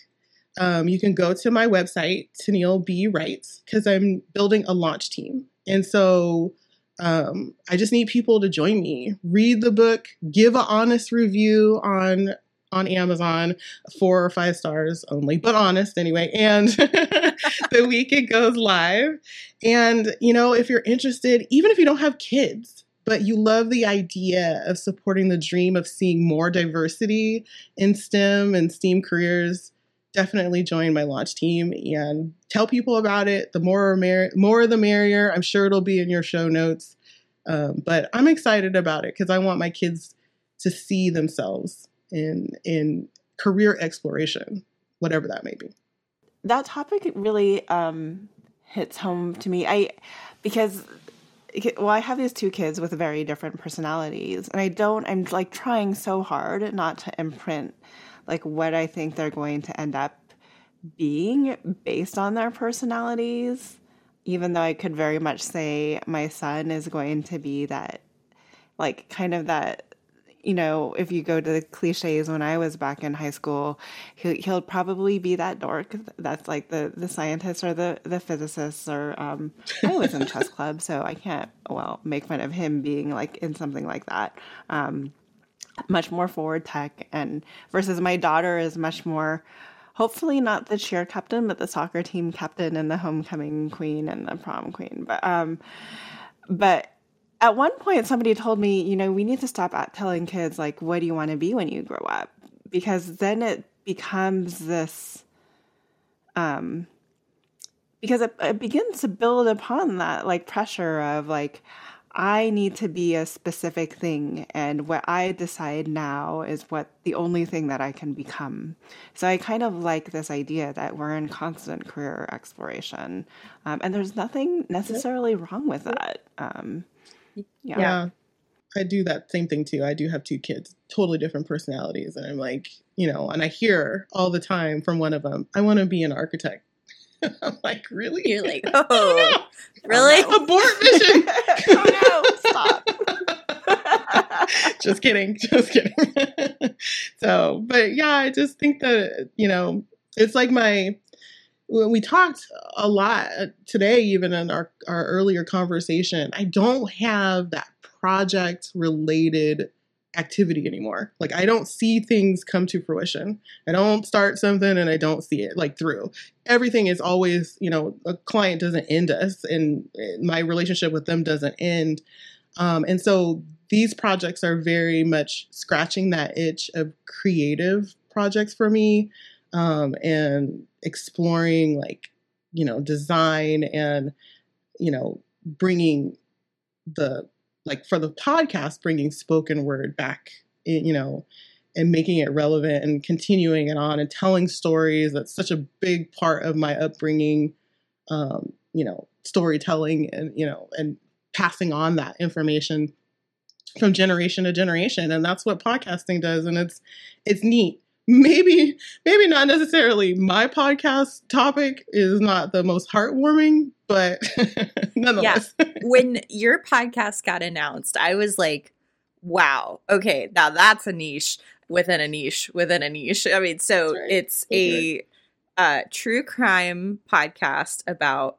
um, you can go to my website, Tennille B. Writes, because I'm building a launch team. And so um, I just need people to join me, read the book, give an honest review on on Amazon, four or five stars only, but honest anyway. And the week it goes live. And, you know, if you're interested, even if you don't have kids, but you love the idea of supporting the dream of seeing more diversity in STEM and STEAM careers, definitely join my launch team and tell people about it. The more, mer- more the merrier. I'm sure it'll be in your show notes. Um, but I'm excited about it because I want my kids to see themselves in, in career exploration, whatever that may be. That topic really um, hits home to me. I, because... Well, I have these two kids with very different personalities, and I don't, I'm like trying so hard not to imprint like what I think they're going to end up being based on their personalities, even though I could very much say my son is going to be that, like kind of that, you know, if you go to the cliches when I was back in high school, he, he'll probably be that dork that's like the, the scientist or the, the physicist or um, I was in chess club, so I can't, well, make fun of him being like in something like that. Um, much more forward tech, and versus my daughter is much more, hopefully not the cheer captain, but the soccer team captain and the homecoming queen and the prom queen. But, um, but, at one point, somebody told me, you know, we need to stop at telling kids, like, what do you want to be when you grow up? Because then it becomes this, um, because it, it begins to build upon that, like, pressure of, like, I need to be a specific thing, and what I decide now is what the only thing that I can become. So I kind of like this idea that we're in constant career exploration, um, and there's nothing necessarily wrong with that. Um Yeah. yeah, I do that same thing too. I do have two kids, totally different personalities. And I'm like, you know, and I hear all the time from one of them, I want to be an architect. I'm like, really? You're like, oh, oh no. Really? Abort mission. Oh no, stop. Just kidding. Just kidding. So, but yeah, I just think that, you know, it's like my, we talked a lot today, even in our, our earlier conversation, I don't have that project related activity anymore. Like I don't see things come to fruition. I don't start something and I don't see it like through. Everything is always, you know, a client doesn't end us and my relationship with them doesn't end. Um, and so these projects are very much scratching that itch of creative projects for me. Um, and exploring like, you know, design and, you know, bringing the, like for the podcast, bringing spoken word back, in, you know, and making it relevant and continuing it on and telling stories. That's such a big part of my upbringing, um, you know, storytelling and, you know, and passing on that information from generation to generation. And that's what podcasting does. And it's, it's neat. maybe maybe not necessarily my podcast topic is not the most heartwarming, but nonetheless. Yeah. When your podcast got announced, I was like, wow, okay, now that's a niche within a niche within a niche. I mean, so right. it's a uh, true crime podcast about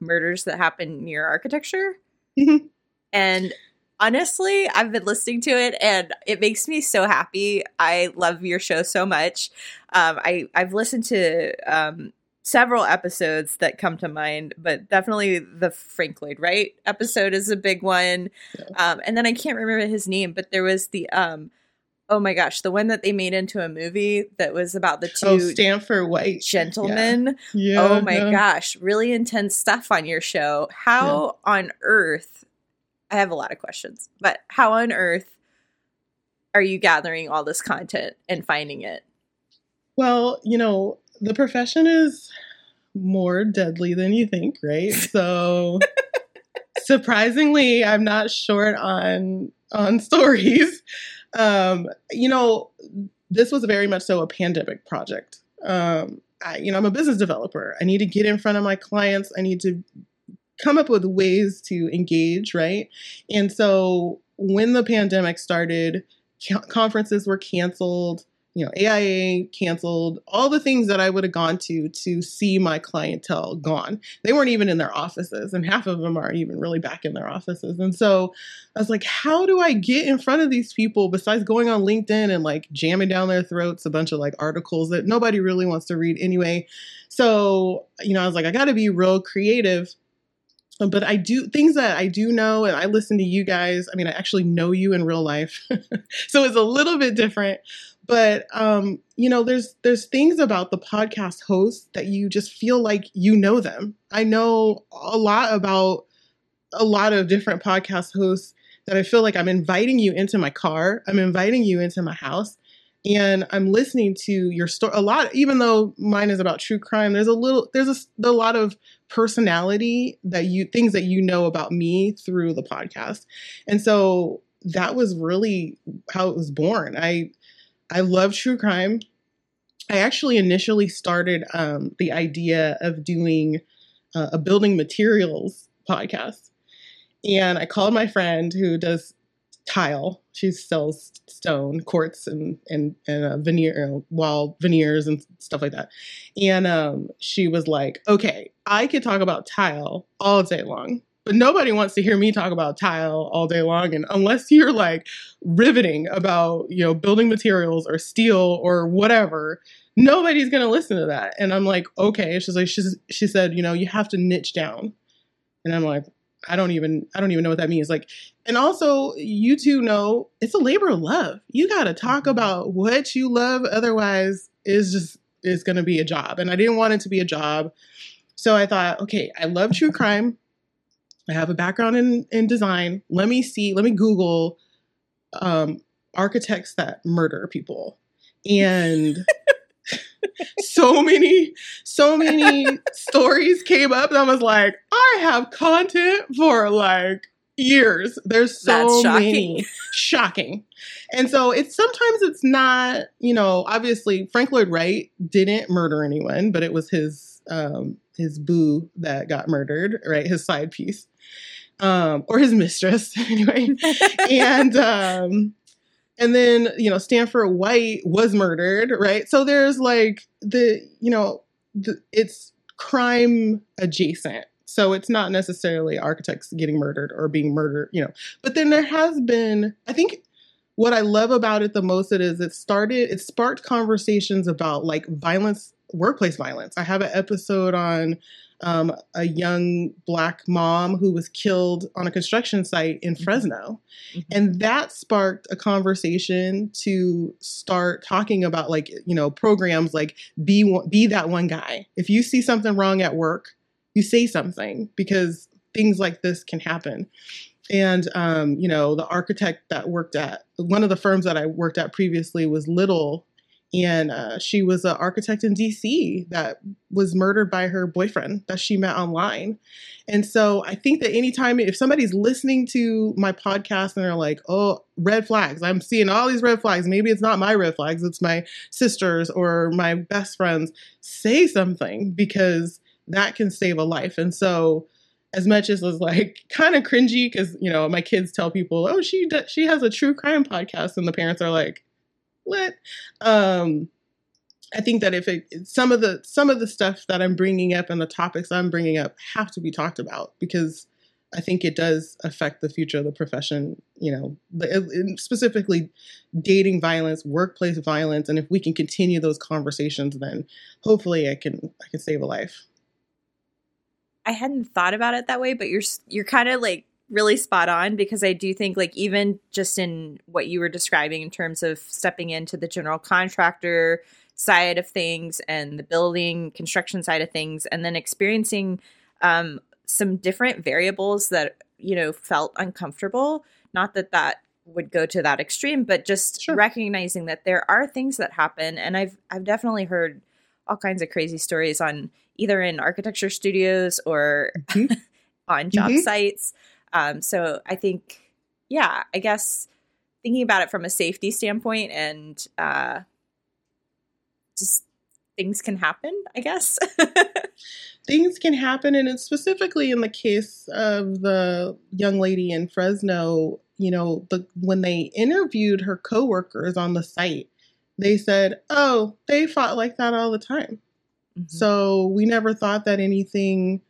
murders that happen near architecture. Mm-hmm. And honestly, I've been listening to it and it makes me so happy. I love your show so much. Um, I, I've listened to um, several episodes that come to mind, but definitely the Frank Lloyd Wright episode is a big one. Yeah. Um, and then I can't remember his name, but there was the, um, oh my gosh, the one that they made into a movie that was about the two oh, Stanford White gentlemen. Yeah. Yeah, oh my yeah. gosh, really intense stuff on your show. How yeah. on earth? I have a lot of questions, but how on earth are you gathering all this content and finding it? Well, you know, the profession is more deadly than you think, right? So surprisingly, I'm not short on on stories. Um, you know, this was very much so a pandemic project. Um, I, you know, I'm a business developer. I need to get in front of my clients. I need to come up with ways to engage, right? And so when the pandemic started, ca- conferences were canceled, you know, A I A canceled, all the things that I would have gone to to see my clientele gone. They weren't even in their offices, and half of them aren't even really back in their offices. And so I was like, how do I get in front of these people besides going on LinkedIn and like jamming down their throats a bunch of like articles that nobody really wants to read anyway? So, you know, I was like, I got to be real creative. But I do things that I do know, and I listen to you guys. I mean, I actually know you in real life, so it's a little bit different. But um, you know, there's there's things about the podcast host that you just feel like you know them. I know a lot about a lot of different podcast hosts that I feel like I'm inviting you into my car. I'm inviting you into my house. And I'm listening to your story a lot, even though mine is about true crime. There's a little, there's a, a lot of personality that you, things that you know about me through the podcast. And so that was really how it was born. I, I love true crime. I actually initially started um, the idea of doing uh, a building materials podcast. And I called my friend who does tile. She sells stone, quartz, and and and uh, veneer, wall veneers, and stuff like that. And um, she was like, "Okay, I could talk about tile all day long, but nobody wants to hear me talk about tile all day long. And unless you're like riveting about, you know, building materials or steel or whatever, nobody's going to listen to that." And I'm like, "Okay." She's like, she's she said, "You know, you have to niche down." And I'm like, I don't even, I don't even know what that means. Like, and also you two know it's a labor of love. You got to talk about what you love. Otherwise it's just, it's going to be a job. And I didn't want it to be a job. So I thought, okay, I love true crime. I have a background in, in design. Let me see, let me Google, um, architects that murder people. And so many, so many stories came up, and I was like, I have content for like years. There's so shocking. many shocking. And so it's sometimes it's not, you know, obviously Frank Lloyd Wright didn't murder anyone, but it was his, um, his boo that got murdered, right? His side piece, um, or his mistress anyway. and, um, And then, you know, Stanford White was murdered, right? So there's like the, you know, the, it's crime adjacent. So it's not necessarily architects getting murdered or being murdered, you know. But then there has been, I think what I love about it the most it is it started, it sparked conversations about like violence, workplace violence. I have an episode on um, a young Black mom who was killed on a construction site in Fresno. Mm-hmm. And that sparked a conversation to start talking about like, you know, programs like be, one, be that one guy. If you see something wrong at work, you say something because things like this can happen. And, um, you know, the architect that worked at one of the firms that I worked at previously was little. And uh, she was an architect in D C that was murdered by her boyfriend that she met online. And so I think that anytime, if somebody's listening to my podcast and they're like, oh, red flags, I'm seeing all these red flags. Maybe it's not my red flags. It's my sister's or my best friend's. Say something, because that can save a life. And so as much as it's like kind of cringy, because, you know, my kids tell people, oh, she she has a true crime podcast. And the parents are like, what? Um, I think that if it, some of the, some of the stuff that I'm bringing up and the topics I'm bringing up have to be talked about, because I think it does affect the future of the profession, you know, the, specifically dating violence, workplace violence. And if we can continue those conversations, then hopefully I can, I can save a life. I hadn't thought about it that way, but you're, you're kind of like really spot on, because I do think, like, even just in what you were describing in terms of stepping into the general contractor side of things and the building construction side of things, and then experiencing um, some different variables that, you know, felt uncomfortable. Not that that would go to that extreme, but just sure. recognizing that there are things that happen. And I've, I've definitely heard all kinds of crazy stories on either in architecture studios or mm-hmm. on job mm-hmm. sites. Um, so I think, yeah, I guess thinking about it from a safety standpoint and uh, just things can happen, I guess. Things can happen. And it's specifically in the case of the young lady in Fresno, you know, the, when they interviewed her coworkers on the site, they said, oh, they fought like that all the time. Mm-hmm. So we never thought that anything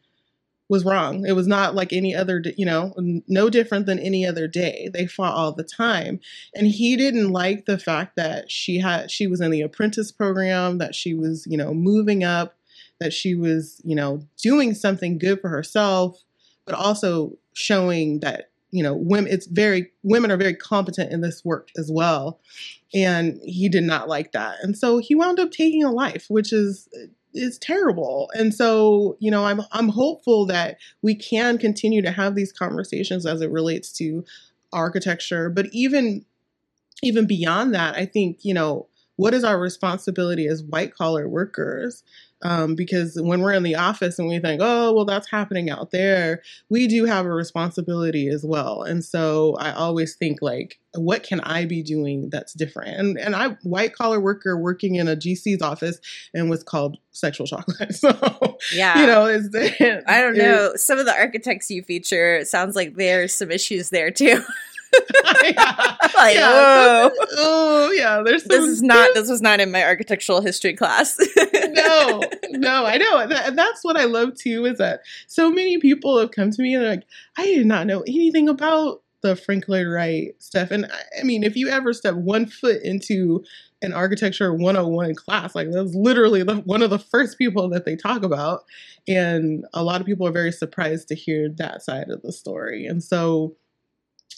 was wrong. It was not like any other, you know, no different than any other day. They fought all the time. And he didn't like the fact that she had, she was in the apprentice program, that she was, you know, moving up, that she was, you know, doing something good for herself, but also showing that, you know, women, it's very, women are very competent in this work as well. And he did not like that. And so he wound up taking a life, which is, is terrible. And so, you know, I'm I'm hopeful that we can continue to have these conversations as it relates to architecture. But even even beyond that, I think, you know, what is our responsibility as white collar workers? Um, because when we're in the office and we think, oh, well, that's happening out there, we do have a responsibility as well. And so I always think, like, what can I be doing that's different? And and I white collar worker working in a G C's office and what's called sexual chocolate. So, yeah, you know, it's, it's, I don't know. Some of the architects you feature, it sounds like there's some issues there, too. Yeah. Like, yeah. Oh, oh, yeah. There's some, this is not. This was not in my architectural history class. no, no, I know. That, that's what I love too. Is that so many people have come to me and they're like, I did not know anything about the Frank Lloyd Wright stuff. And I, I mean, if you ever step one foot into an architecture one oh one class, like that was literally the, one of the first people that they talk about, and a lot of people are very surprised to hear that side of the story. And so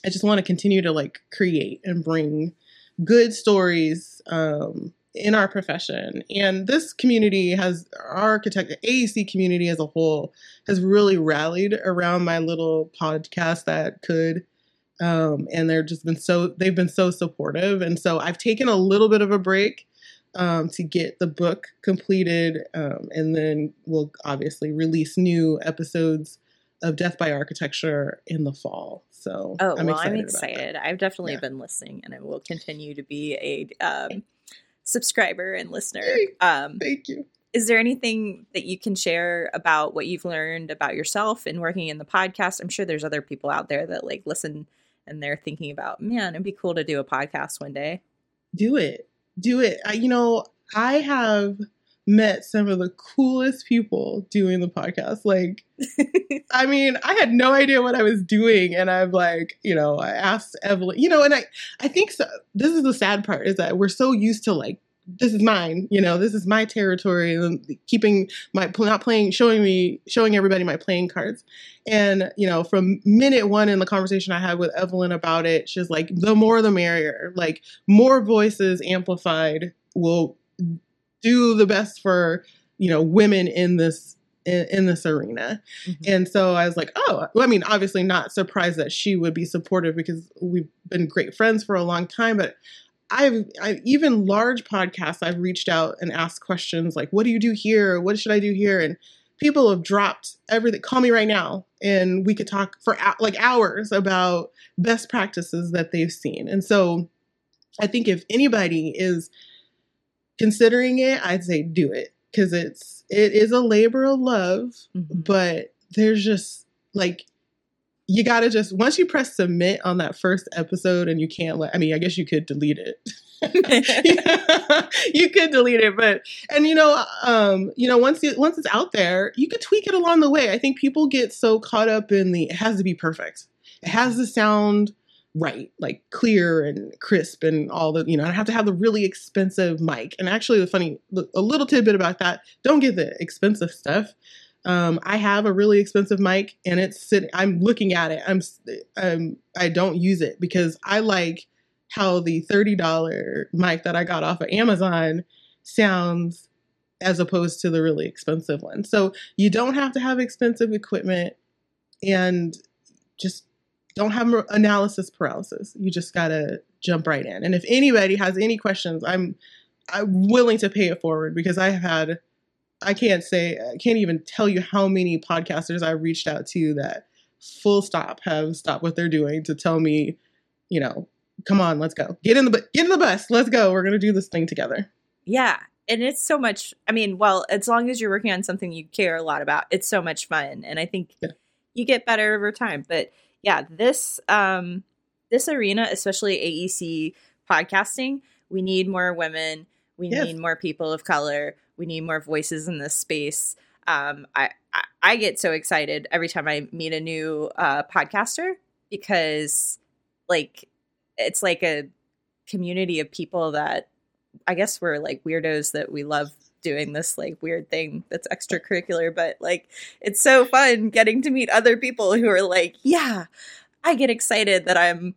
I just want to continue to, like, create and bring good stories um, in our profession. And this community has, our architect, A E C community as a whole, has really rallied around my little podcast that could. Um, and they're just been so, they've been so supportive. And so I've taken a little bit of a break um, to get the book completed. Um, and then we'll obviously release new episodes of Death by Architecture in the fall. So oh, I'm well, excited. I'm excited. I've definitely yeah. been listening, and I will continue to be a um, subscriber and listener. Um, Thank you. Is there anything that you can share about what you've learned about yourself in working in the podcast? I'm sure there's other people out there that, like, listen and they're thinking about, man, it'd be cool to do a podcast one day. Do it. Do it. I, you know, I have met some of the coolest people doing the podcast. Like, I mean, I had no idea what I was doing. And I'm like, you know, I asked Evelyn, you know, and I, I think so, this is the sad part, is that we're so used to, like, this is mine, you know, this is my territory, and keeping my, not playing, showing me, showing everybody my playing cards. And, you know, from minute one in the conversation I had with Evelyn about it, she's like, the more the merrier, like, more voices amplified will do the best for, you know, women in this, in, in this arena. Mm-hmm. And so I was like, oh, well, I mean, obviously not surprised that she would be supportive, because we've been great friends for a long time, but I've, I've even large podcasts, I've reached out and asked questions like, what do you do here? What should I do here? And people have dropped everything. Call me right now. And we could talk for like hours about best practices that they've seen. And so I think if anybody is considering it, I'd say do it. Cause it's, it is a labor of love, mm-hmm. but there's just like, you got to just, once you press submit on that first episode and you can't let, I mean, I guess you could delete it. You could delete it, but, and you know, um, you know, once you, once it's out there, you could tweak it along the way. I think people get so caught up in the, it has to be perfect. It has to sound right, like clear and crisp and all the, you know, I have to have the really expensive mic. And actually the funny, a little tidbit about that, don't get the expensive stuff. Um, I have a really expensive mic and it's sitting, I'm looking at it. I'm, um, I don't use it because I like how the thirty dollar mic that I got off of Amazon sounds as opposed to the really expensive one. So you don't have to have expensive equipment and just don't have analysis paralysis. You just got to jump right in. And if anybody has any questions, I'm, I'm willing to pay it forward because I have had I can't say, I can't even tell you how many podcasters I reached out to that full stop have stopped what they're doing to tell me, you know, come on, let's go. Get in the, bu- get in the bus. Let's go. We're going to do this thing together. Yeah. And it's so much, I mean, well, as long as you're working on something you care a lot about, it's so much fun. And I think yeah. you get better over time. But yeah, this, um, this arena, especially A E C podcasting, we need more women. We yes. need more people of color. We need more voices in this space. Um, I, I, I get so excited every time I meet a new uh, podcaster because, like, it's like a community of people that I guess we're, like, weirdos that we love doing this, like, weird thing that's extracurricular. But, like, it's so fun getting to meet other people who are like, yeah, I get excited that I'm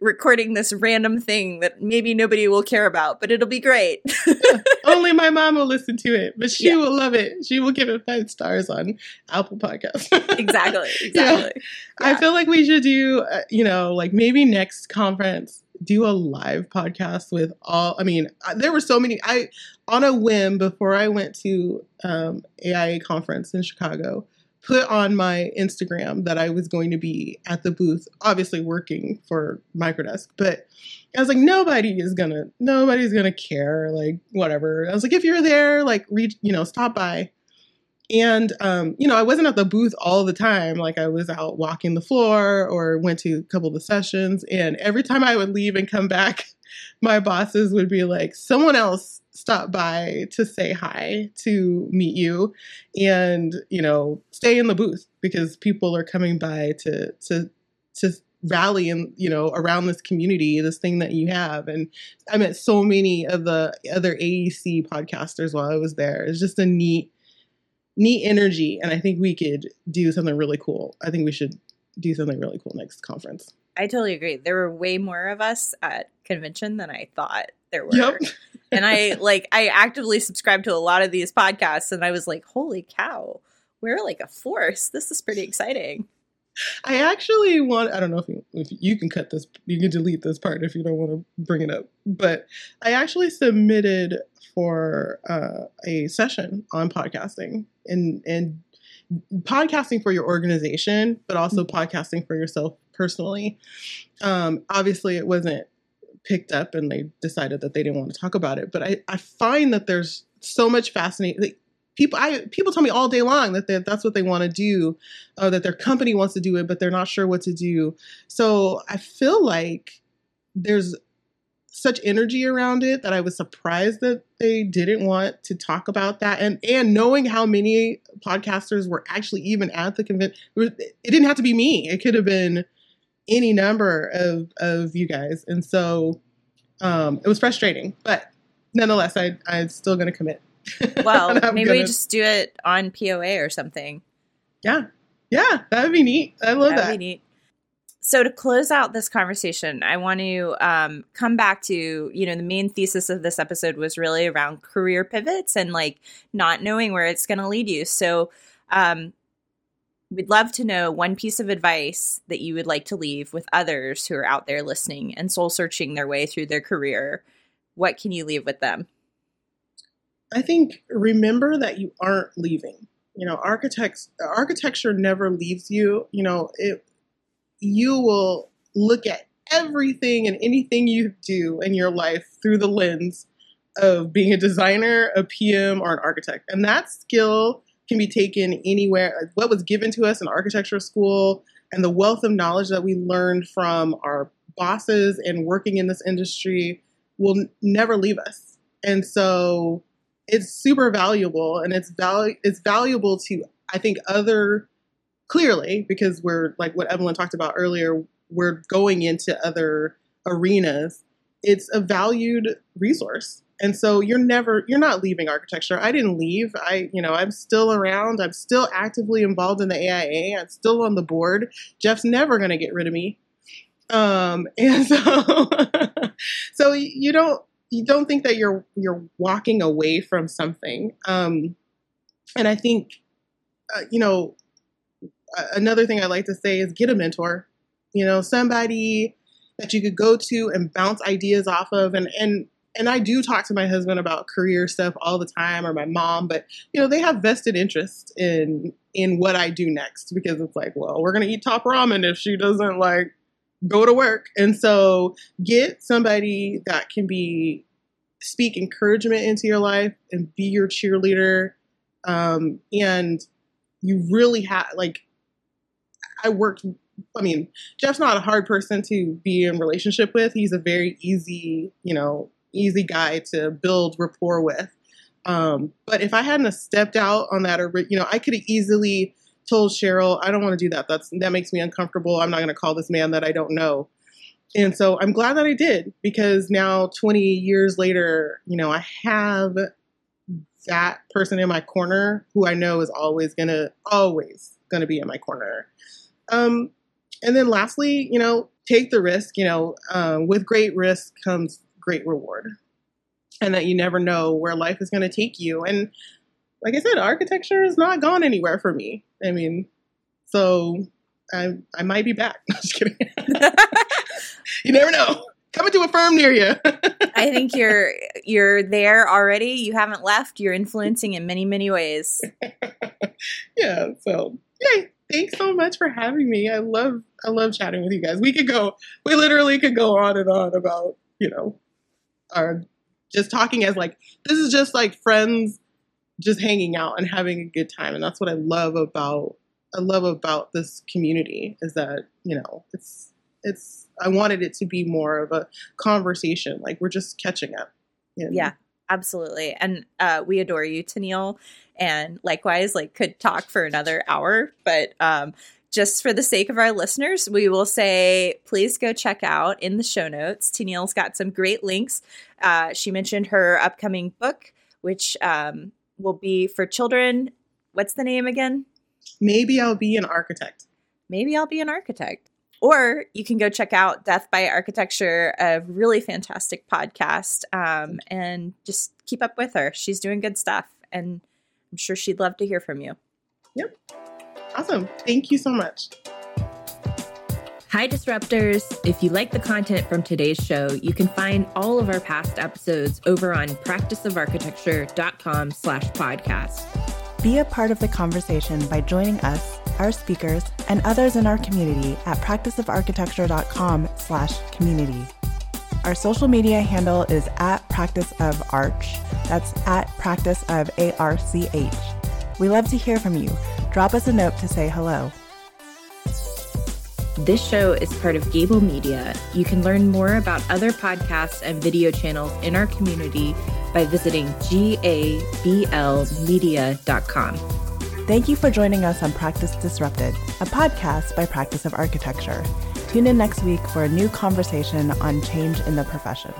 recording this random thing that maybe nobody will care about, but it'll be great. Yeah. Only my mom will listen to it, but she yeah. will love it. She will give it five stars on Apple Podcasts. Exactly. Exactly. Yeah. Yeah. I feel like we should do, uh, you know, like maybe next conference, do a live podcast with all, I mean, I, there were so many, I, on a whim before I went to um, A I A conference in Chicago, put on my Instagram that I was going to be at the booth, obviously working for Microdesk, but I was like, nobody is going to, nobody's going to care. Like, whatever. I was like, if you're there, like, reach, you know, stop by. And, um, you know, I wasn't at the booth all the time. Like, I was out walking the floor or went to a couple of the sessions. And every time I would leave and come back, my bosses would be like, someone else stop by to say hi, to meet you, and, you know, stay in the booth because people are coming by to, to, to rally and, you know, around this community, this thing that you have. And I met so many of the other A E C podcasters while I was there. It's just a neat, neat energy. And I think we could do something really cool. I think we should do something really cool next conference. I totally agree. There were way more of us at convention than I thought there were. Yep. And I like I actively subscribe to a lot of these podcasts, and I was like, holy cow, we're like a force. This is pretty exciting. I actually want, I don't know if you, if you can cut this, you can delete this part if you don't want to bring it up, but I actually submitted for uh, a session on podcasting and, and podcasting for your organization, but also mm-hmm. podcasting for yourself personally. Um, obviously, it wasn't picked up and they decided that they didn't want to talk about it. But I, I find that there's so much fascinating like people. I people tell me all day long that that's what they want to do, or that their company wants to do it, but they're not sure what to do. So I feel like there's such energy around it that I was surprised that they didn't want to talk about that. And, and knowing how many podcasters were actually even at the convention, it didn't have to be me. It could have been any number of, of you guys. And so um, it was frustrating, but nonetheless, I, I'm still going to commit. Well, maybe gonna... we just do it on P O A or something. Yeah. Yeah. That would be neat. I love that. That would be neat. So to close out this conversation, I want to um, come back to, you know, the main thesis of this episode was really around career pivots and like not knowing where it's going to lead you. So, um, we'd love to know one piece of advice that you would like to leave with others who are out there listening and soul searching their way through their career what can you leave with them? I think remember that you aren't leaving. You know, architects, architecture never leaves you. You know, it, you will look at everything and anything you do in your life through the lens of being a designer, a P M, or an architect. And that skill can be taken anywhere. What was given to us in architecture school and the wealth of knowledge that we learned from our bosses and working in this industry will never leave us. And so it's super valuable, and it's valu- it's valuable to, I think, other, clearly, because we're, like what Evelyn talked about earlier, we're going into other arenas. It's a valued resource. And so you're never, you're not leaving architecture. I didn't leave. I, you know, I'm still around. I'm still actively involved in the A I A. I'm still on the board. Jeff's never going to get rid of me. Um, and so, so you don't, you don't think that you're, you're walking away from something. Um, and I think, uh, you know, another thing I like to say is get a mentor, you know, somebody that you could go to and bounce ideas off of. And, and, And I do talk to my husband about career stuff all the time, or my mom, but, you know, they have vested interest in in what I do next, because it's like, well, we're going to eat top ramen if she doesn't, like, go to work. And so get somebody that can be speak encouragement into your life and be your cheerleader. Um, and you really have, like, I worked, I mean, Jeff's not a hard person to be in relationship with. He's a very easy, you know, easy guy to build rapport with. Um, but if I hadn't have stepped out on that, you know, I could have easily told Cheryl, I don't want to do that. That's, that makes me uncomfortable. I'm not going to call this man that I don't know. And so I'm glad that I did, because now twenty years later, you know, I have that person in my corner who I know is always going to, always going to be in my corner. Um, and then lastly, you know, take the risk, you know, um, with great risk comes great reward, and that you never know where life is going to take you. And like I said, architecture has not gone anywhere for me. I mean, so I I might be back. No, just kidding. You never know. Coming to a firm near you. I think you're you're there already. You haven't left. You're influencing in many, many ways. Yeah. So yeah. Thanks so much for having me. I love I love chatting with you guys. We could go. We literally could go on and on about, you know, are just talking as like, this is just like friends just hanging out and having a good time. And that's what I love about, I love about this community, is that, you know, it's, it's, I wanted it to be more of a conversation. Like, we're just catching up. You know? Yeah, absolutely. And uh, we adore you, Tenille. And likewise, like, could talk for another hour, but um, just for the sake of our listeners, we will say, please go check out in the show notes. Tenille's got some great links. Uh, she mentioned her upcoming book, which um, will be for children. What's the name again? Maybe I'll Be an Architect. Maybe I'll Be an Architect. Or you can go check out Death by Architecture, a really fantastic podcast, um, and just keep up with her. She's doing good stuff, and I'm sure she'd love to hear from you. Yep. Awesome. Thank you so much. Hi, Disruptors. If you like the content from today's show, you can find all of our past episodes over on practiceofarchitecture.com slash podcast. Be a part of the conversation by joining us, our speakers, and others in our community at practiceofarchitecture.com slash community. Our social media handle is at practiceofarch. That's at practiceof A R C H. We love to hear from you. Drop us a note to say hello. This show is part of Gable Media. You can learn more about other podcasts and video channels in our community by visiting gable media dot com. Thank you for joining us on Practice Disrupted, a podcast by Practice of Architecture. Tune in next week for a new conversation on change in the profession.